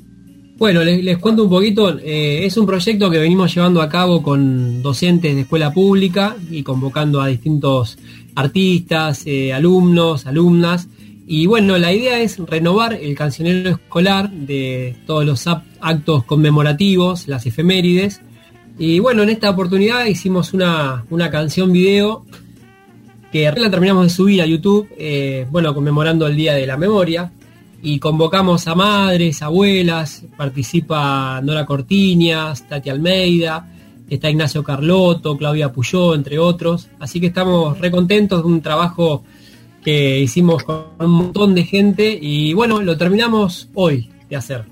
Bueno, les cuento un poquito. Es un proyecto que venimos llevando a cabo con docentes de escuela pública y convocando a distintos artistas, alumnos, alumnas. Y bueno, la idea es renovar el cancionero escolar de todos los actos conmemorativos, las efemérides. Y bueno, en esta oportunidad hicimos una canción video que la terminamos de subir a YouTube, bueno, conmemorando el Día de la Memoria. Y convocamos a madres, abuelas, participa Nora Cortiñas, Tati Almeida, está Ignacio Carlotto, Claudia Puyó, entre otros. Así que estamos recontentos de un trabajo que hicimos con un montón de gente y bueno, lo terminamos hoy de hacer.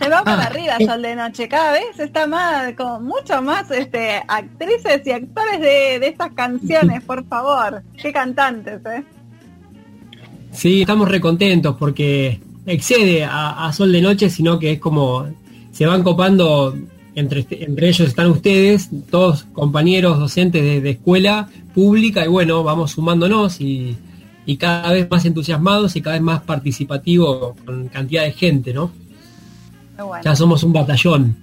Se va para arriba, Sol de Noche, cada vez está más, con mucho más actrices y actores de estas canciones, por favor. Qué cantantes, Sí, estamos recontentos porque excede a Sol de Noche, sino que es como se van copando, entre ellos están ustedes, todos compañeros docentes de escuela pública, y bueno, vamos sumándonos y cada vez más entusiasmados y cada vez más participativos con cantidad de gente, ¿no? Bueno. Ya somos un batallón.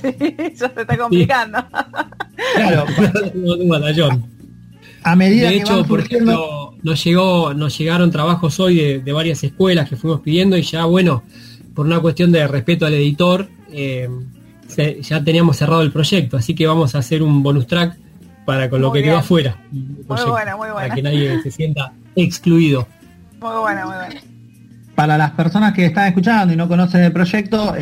Sí, eso se está complicando. Sí. Claro, somos un batallón. A medida de hecho, por ejemplo, nos llegaron trabajos hoy de varias escuelas que fuimos pidiendo y ya, bueno, por una cuestión de respeto al editor, ya teníamos cerrado el proyecto, así que vamos a hacer un bonus track para con muy lo que bien. Quedó afuera. Muy buena, muy buena. Para que nadie se sienta excluido. Muy buena, muy buena. Para las personas que están escuchando y no conocen el proyecto,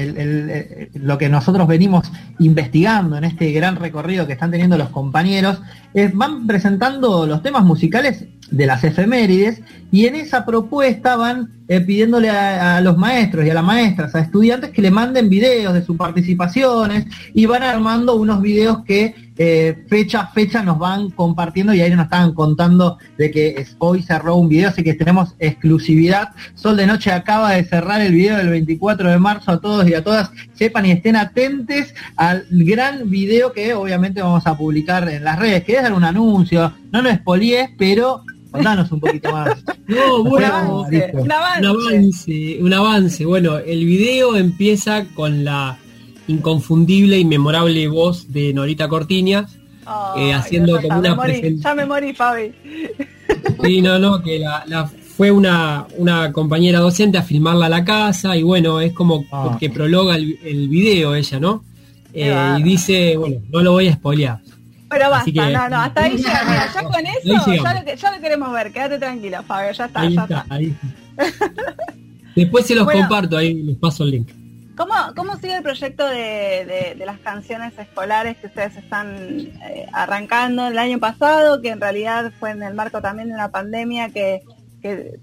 lo que nosotros venimos investigando en este gran recorrido que están teniendo los compañeros, van presentando los temas musicales de las efemérides y en esa propuesta van pidiéndole a los maestros y a las maestras, a estudiantes que le manden videos de sus participaciones y van armando unos videos que fecha a fecha nos van compartiendo y ahí nos estaban contando de que hoy cerró un video, así que tenemos exclusividad. Sol de Noche acaba de cerrar el video del 24 de marzo. A todos y a todas, sepan y estén atentes al gran video que obviamente vamos a publicar en las redes. ¿Querés dar un anuncio? No lo spoilees, pero contanos un poquito más. No, bueno, un avance. Bueno, el video empieza con la inconfundible y memorable voz de Norita Cortiñas, haciendo como una presentación. Ya me morí, Fabi. Sí, no, que fue una compañera docente a filmarla a la casa y bueno, es como que prologa el video ella, ¿no? Y dice, bueno, no lo voy a spoilear. Pero basta, que, no, hasta ahí llega, mira, ya con eso, ya lo queremos ver, quédate tranquilo, Fabio, ya está. Ahí está. Después se los comparto, ahí les paso el link. ¿Cómo sigue el proyecto de las canciones escolares que ustedes están arrancando el año pasado, que en realidad fue en el marco también de la pandemia que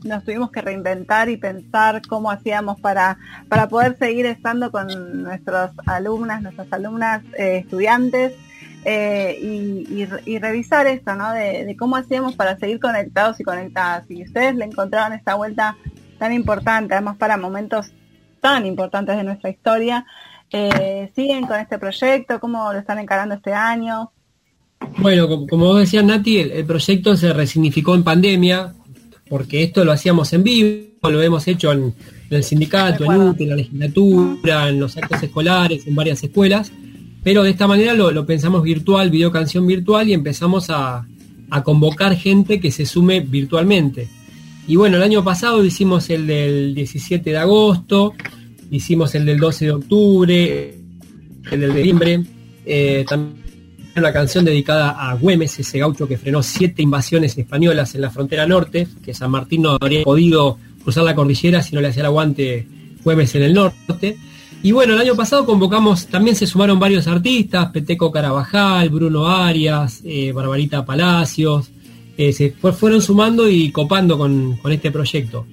nos tuvimos que reinventar y pensar cómo hacíamos para poder seguir estando con nuestros alumnas, nuestras alumnas, estudiantes, y revisar esto, ¿no? De cómo hacíamos para seguir conectados y conectadas. Y ustedes le encontraron esta vuelta tan importante, además para momentos tan importantes de nuestra historia. ¿Siguen con este proyecto? ¿Cómo lo están encarando este año? Bueno, como vos decías, Nati, el proyecto se resignificó en pandemia, porque esto lo hacíamos en vivo, lo hemos hecho en el sindicato, en UTE, en la legislatura, en los actos escolares, en varias escuelas, pero de esta manera lo pensamos virtual, video canción virtual, y empezamos a convocar gente que se sume virtualmente. Y bueno, el año pasado hicimos el del 17 de agosto, hicimos el del 12 de octubre, el del diciembre, también una canción dedicada a Güemes, ese gaucho que frenó 7 invasiones españolas en la frontera norte, que San Martín no habría podido cruzar la cordillera si no le hacía el aguante Güemes en el norte. Y bueno, el año pasado convocamos, también se sumaron varios artistas, Peteco Carabajal, Bruno Arias, Barbarita Palacios. Se fueron sumando y copando con este proyecto.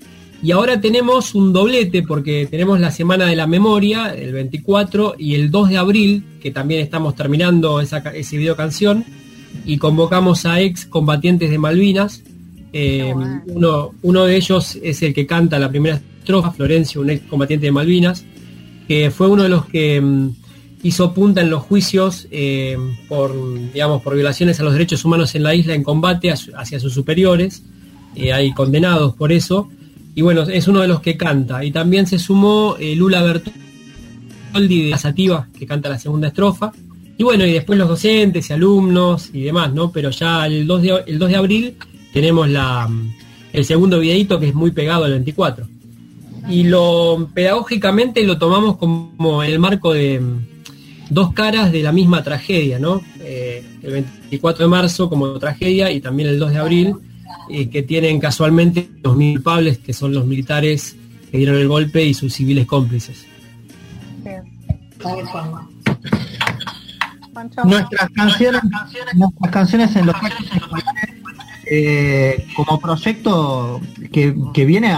Y ahora tenemos un doblete, porque tenemos la Semana de la Memoria, el 24, y el 2 de abril, que también estamos terminando ese video canción, y convocamos a ex combatientes de Malvinas. Uno de ellos es el que canta la primera estrofa, Florencio, un ex combatiente de Malvinas, que fue uno de los que hizo punta en los juicios por violaciones a los derechos humanos en la isla en combate hacia sus superiores. Hay condenados por eso. Y bueno, es uno de los que canta. Y también se sumó Lula Bertoldi de la Sativa, que canta la segunda estrofa. Y bueno, y después los docentes y alumnos y demás, ¿no? Pero ya el 2 de abril tenemos el segundo videíto, que es muy pegado al 24. Y pedagógicamente lo tomamos como el marco de dos caras de la misma tragedia, ¿no? El 24 de marzo como tragedia, y también el 2 de abril, que tienen casualmente los culpables, que son los militares que dieron el golpe y sus civiles cómplices. Nuestras canciones en los como proyecto que viene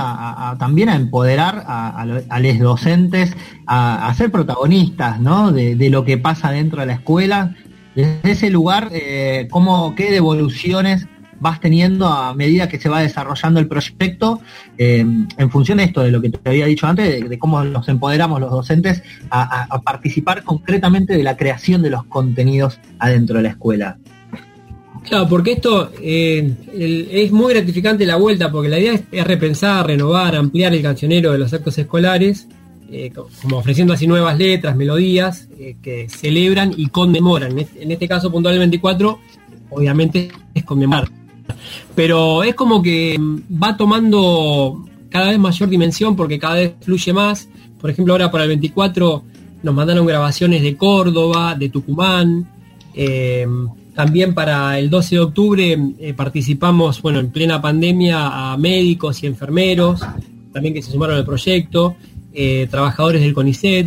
también a empoderar a los docentes a ser protagonistas, ¿no? de lo que pasa dentro de la escuela. Desde ese lugar, ¿qué devoluciones vas teniendo a medida que se va desarrollando el proyecto, en función de esto, de lo que te había dicho antes, de cómo nos empoderamos los docentes a participar concretamente de la creación de los contenidos adentro de la escuela? Claro, porque esto es muy gratificante la vuelta, porque la idea es repensar, renovar, ampliar el cancionero de los actos escolares, como ofreciendo así nuevas letras, melodías, que celebran y conmemoran. En este caso puntual del 24, obviamente es conmemorar, pero es como que va tomando cada vez mayor dimensión, porque cada vez fluye más. Por ejemplo, ahora para el 24 nos mandaron grabaciones de Córdoba, de Tucumán. También para el 12 de octubre participamos, en plena pandemia, a médicos y enfermeros, también que se sumaron al proyecto, trabajadores del CONICET.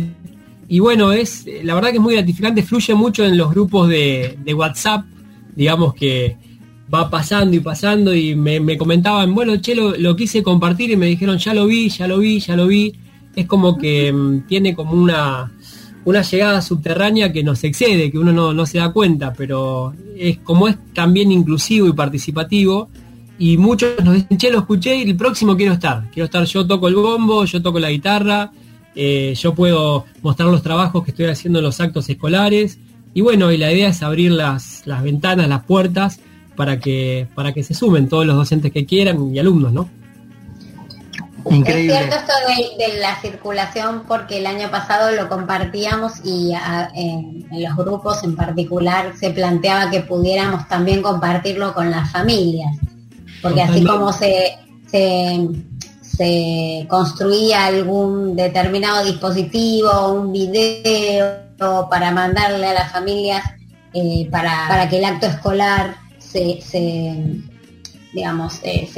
Y bueno, la verdad que es muy gratificante, fluye mucho en los grupos de WhatsApp, digamos que va pasando y pasando, y me comentaban, lo quise compartir, y me dijeron, ya lo vi. Es como que tiene como una llegada subterránea que nos excede, que uno no se da cuenta, pero es también inclusivo y participativo, y muchos nos dicen, lo escuché y el próximo quiero estar, yo toco el bombo, yo toco la guitarra, yo puedo mostrar los trabajos que estoy haciendo en los actos escolares. Y bueno, y la idea es abrir las ventanas, las puertas, para que se sumen todos los docentes que quieran y alumnos, ¿no? Increíble. Es cierto esto de la circulación, porque el año pasado lo compartíamos y en los grupos en particular se planteaba que pudiéramos también compartirlo con las familias, porque así como se construía algún determinado dispositivo, un video para mandarle a las familias, para que el acto escolar se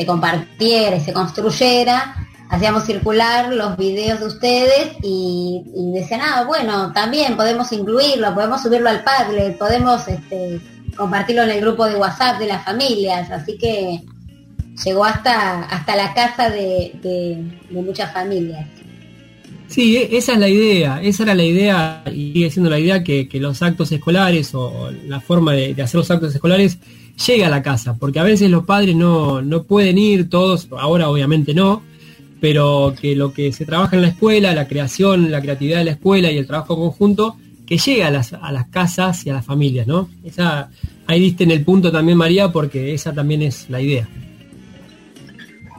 compartiera y se construyera. hacíamos circular los videos de ustedes y decían, ah, bueno, también podemos incluirlo, podemos subirlo al Padlet, podemos compartirlo en el grupo de WhatsApp de las familias, así que llegó hasta la casa de muchas familias. Sí, esa es la idea, esa era la idea y sigue siendo la idea que los actos escolares o la forma de hacer los actos escolares llegue a la casa, porque a veces los padres no pueden ir todos, ahora obviamente no, pero que lo que se trabaja en la escuela, la creación, la creatividad de la escuela y el trabajo conjunto, que llegue a las casas y a las familias, ¿no? Esa, ahí diste en el punto también, María, porque esa también es la idea.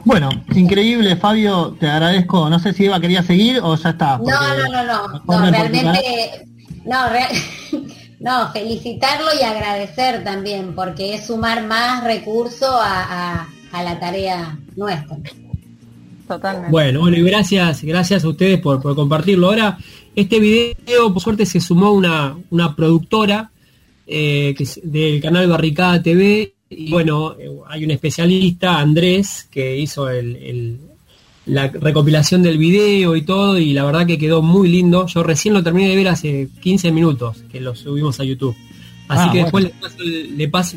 Bueno, increíble, Fabio, te agradezco. No sé si Eva quería seguir o ya está. No, realmente, felicitarlo y agradecer también, porque es sumar más recursos a la tarea nuestra. Totalmente. Bueno, y gracias a ustedes por compartirlo. Ahora, este video, por suerte, se sumó una productora que es del canal Barricada TV. Y bueno, hay un especialista, Andrés, que hizo la recopilación del video y todo, y la verdad que quedó muy lindo. Yo recién lo terminé de ver hace 15 minutos que lo subimos a YouTube. Así que después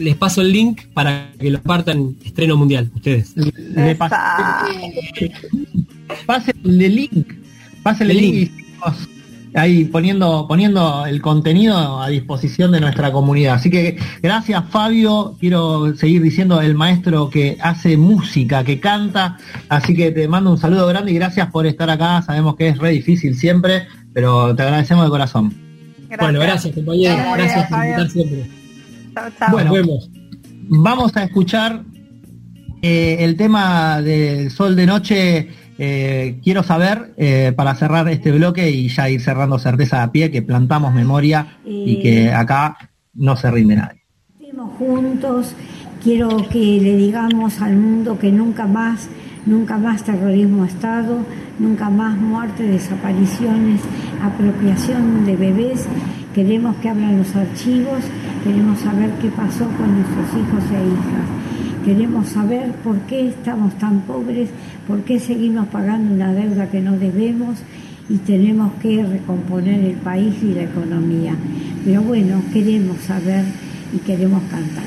les paso el link para que lo partan estreno mundial, ustedes. Pásenle el link y seguimos ahí poniendo el contenido a disposición de nuestra comunidad. Así que gracias, Fabio. Quiero seguir diciendo el maestro que hace música, que canta. Así que te mando un saludo grande y gracias por estar acá. Sabemos que es re difícil siempre, pero te agradecemos de corazón. Gracias. Bueno, gracias, compañero. Gracias por estar siempre. Chao. Bueno, nos vemos. Vamos a escuchar el tema del Sol de Noche. Quiero saber, para cerrar este bloque y ya ir cerrando Certeza de a Pie, que plantamos memoria y que acá no se rinde nadie. Estemos juntos, quiero que le digamos al mundo que nunca más terrorismo ha estado, nunca más muerte, desapariciones, apropiación de bebés. Queremos que abran los archivos, queremos saber qué pasó con nuestros hijos e hijas. Queremos saber por qué estamos tan pobres, por qué seguimos pagando una deuda que no debemos y tenemos que recomponer el país y la economía. Pero bueno, queremos saber y queremos cantar.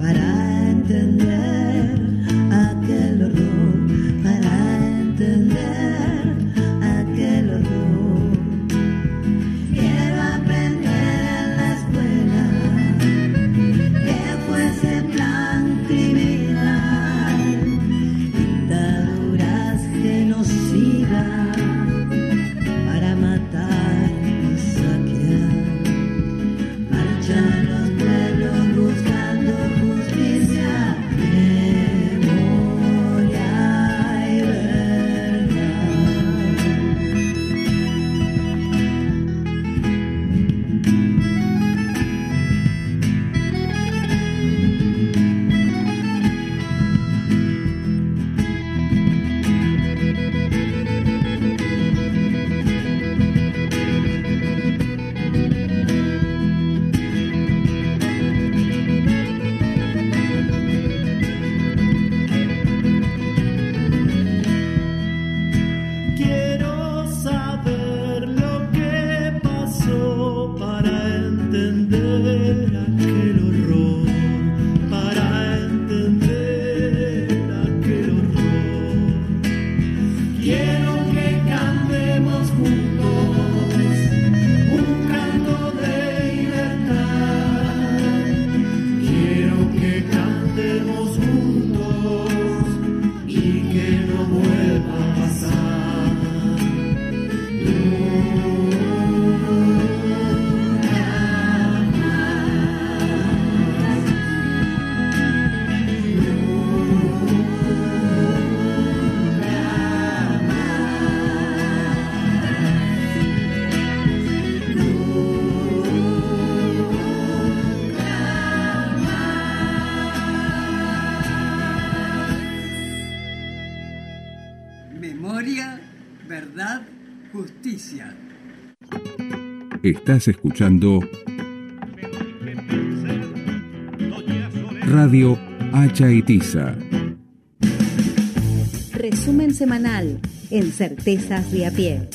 Para entender aquel horror. Memoria, verdad, justicia. Estás escuchando Radio Hachaitiza. Resumen semanal en Certezas de a Pie.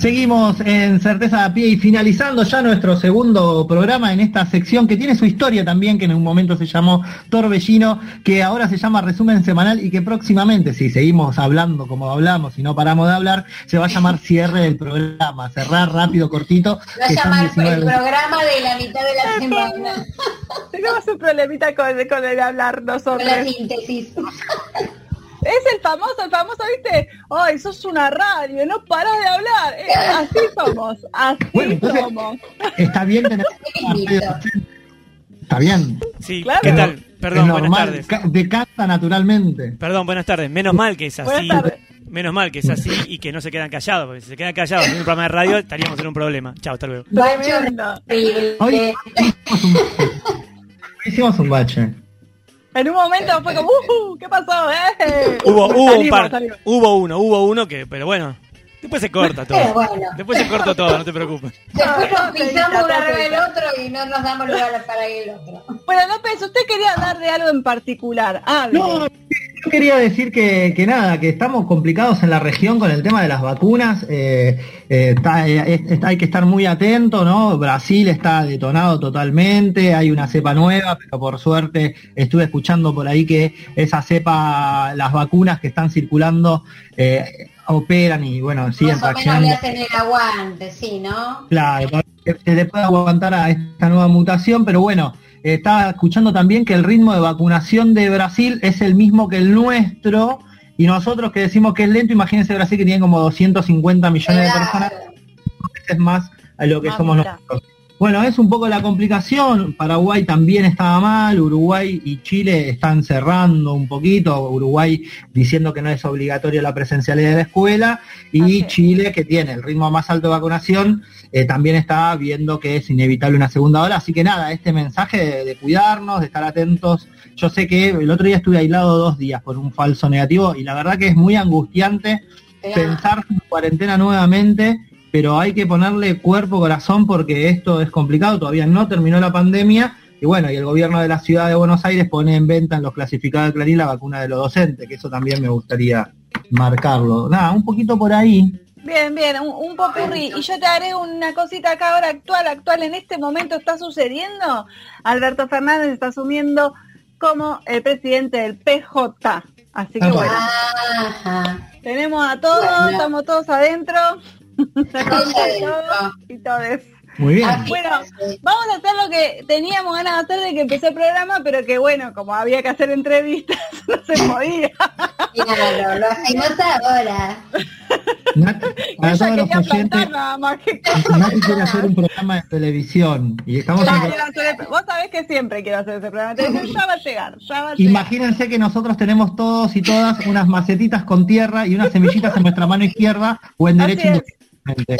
Seguimos en Certeza de a Pie y finalizando ya nuestro segundo programa en esta sección que tiene su historia también, que en un momento se llamó Torbellino, que ahora se llama Resumen Semanal y que próximamente, si seguimos hablando como hablamos y no paramos de hablar, se va a llamar Cierre del Programa, cerrar rápido, cortito. Se va a llamar el programa de la mitad de la semana. Tenemos un problemita con el hablar nosotros. Con la síntesis. Es el famoso, ¿viste? Ay, sos una radio, no parás de hablar. Así somos. Está bien tener... Está bien. Sí, claro. ¿Qué tal? Perdón, buenas tardes. Decanta naturalmente. Perdón, buenas tardes. Menos mal que es así. Menos mal que es así y que no se quedan callados, porque si se quedan callados en un programa de radio estaríamos en un problema. Chao, hasta luego. Hoy hicimos un bache. En un momento fue como, ¿qué pasó? Hubo uno, pero bueno, después se corta todo. Después se corta todo, no te preocupes. Después nos pisamos una vez el otro y no nos damos lugar para el otro. Bueno, López, usted quería hablar de algo en particular. Hable. No, yo quería decir que nada, que estamos complicados en la región con el tema de las vacunas. Hay que estar muy atento, ¿no? Brasil está detonado totalmente, hay una cepa nueva, pero por suerte estuve escuchando por ahí que esa cepa, las vacunas que están circulando operan y bueno, siguen reaccionando. Más o menos le hacen el aguante, sí, ¿no? Claro, se le puede aguantar a esta nueva mutación, pero bueno, estaba escuchando también que el ritmo de vacunación de Brasil es el mismo que el nuestro. Y nosotros que decimos que es lento, imagínense Brasil que tiene como 250 millones de personas, es más a lo que somos nosotros. Bueno, es un poco la complicación. Paraguay también estaba mal, Uruguay y Chile están cerrando un poquito, Uruguay diciendo que no es obligatorio la presencialidad de la escuela, y Chile, que tiene el ritmo más alto de vacunación, también está viendo que es inevitable una segunda ola. Así que nada, este mensaje de cuidarnos, de estar atentos. Yo sé que el otro día estuve aislado 2 días por un falso negativo y la verdad que es muy angustiante pensar en cuarentena nuevamente, pero hay que ponerle cuerpo, corazón, porque esto es complicado, todavía no terminó la pandemia, y bueno, y el gobierno de la ciudad de Buenos Aires pone en venta en los clasificados de Clarín la vacuna de los docentes, que eso también me gustaría marcarlo. Nada, un poquito por ahí. Bien, un popurrí. Y yo te haré una cosita acá ahora actual, en este momento está sucediendo. Alberto Fernández está asumiendo como el presidente del PJ. Así que bueno, tenemos a todos, estamos todos adentro. Y todos. Muy bien. Bueno, vamos a hacer lo que teníamos ganas de hacer desde que empezó el programa, pero que bueno, como había que hacer entrevistas, no se podía. Claro, lo hacemos ahora. Ella quería plantar nada más que cosas. Nati quiere hacer un programa de televisión. Y estamos vos sabés que siempre quiero hacer ese programa de televisión, ya va a llegar. Imagínense que nosotros tenemos todos y todas unas macetitas con tierra y unas semillitas en nuestra mano izquierda o en derecha. Yo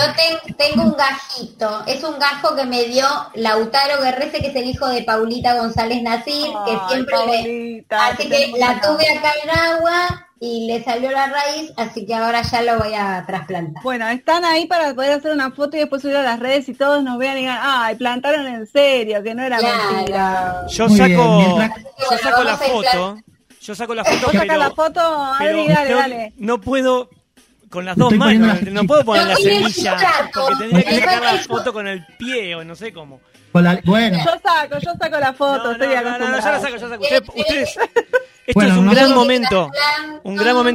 tengo un gajito, es un gajo que me dio Lautaro Guerrese, que es el hijo de Paulita González Nacir, que siempre Paulita, así que la tuve acá en agua y le salió la raíz, así que ahora ya lo voy a trasplantar. Bueno, están ahí para poder hacer una foto y después subir a las redes y todos nos vean y digan, ay, plantaron en serio, que no era mentira. Yo saco la foto, pero dale. No puedo... Con las dos manos, no puedo poner la semilla, porque tendría que sacar la foto con el pie, o no sé cómo. Bueno. Yo saco la foto, ya la saco. Ustedes, esto es un gran momento,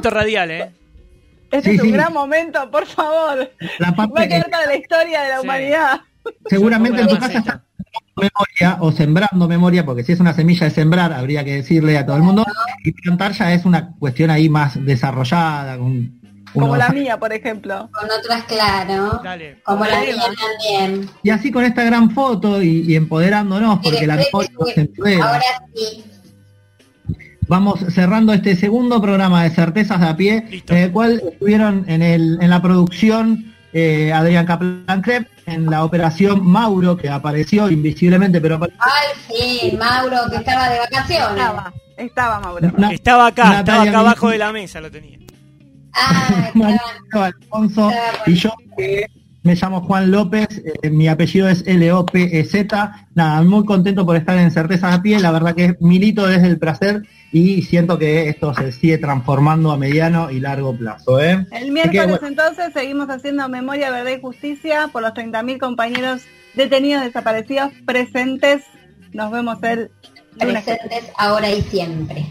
radial, ¿eh? Este es un gran momento, por favor. Va a quedar para la historia de la humanidad. Seguramente en tu casa está memoria, o sembrando memoria, porque si es una semilla de sembrar, habría que decirle a todo el mundo, y plantar ya es una cuestión ahí más desarrollada, con... Como la mía, por ejemplo. Con otras, claro. Dale. Como la mía también. Y así con esta gran foto y empoderándonos, porque la foto se empodera. Ahora sí. Vamos cerrando este segundo programa de Certezas de a Pie, listo, en el cual estuvieron en la producción Adrián Kaplan, en la operación Mauro, que apareció invisiblemente, pero apareció. Ay, sí, Mauro, que estaba de vacaciones. Estaba Mauro. Estaba acá, Natalia, estaba acá abajo de la mesa, lo tenía. Ah, estaba. Alfonso, estaba y yo me llamo Juan López, mi apellido es Lopez. Nada, muy contento por estar en Certezas de a Pie, la verdad que milito desde el placer y siento que esto se sigue transformando a mediano y largo plazo. El miércoles, bueno, entonces seguimos haciendo memoria, verdad y justicia por los 30.000 compañeros detenidos, desaparecidos, presentes. Nos vemos el lunes. Presentes ahora y siempre.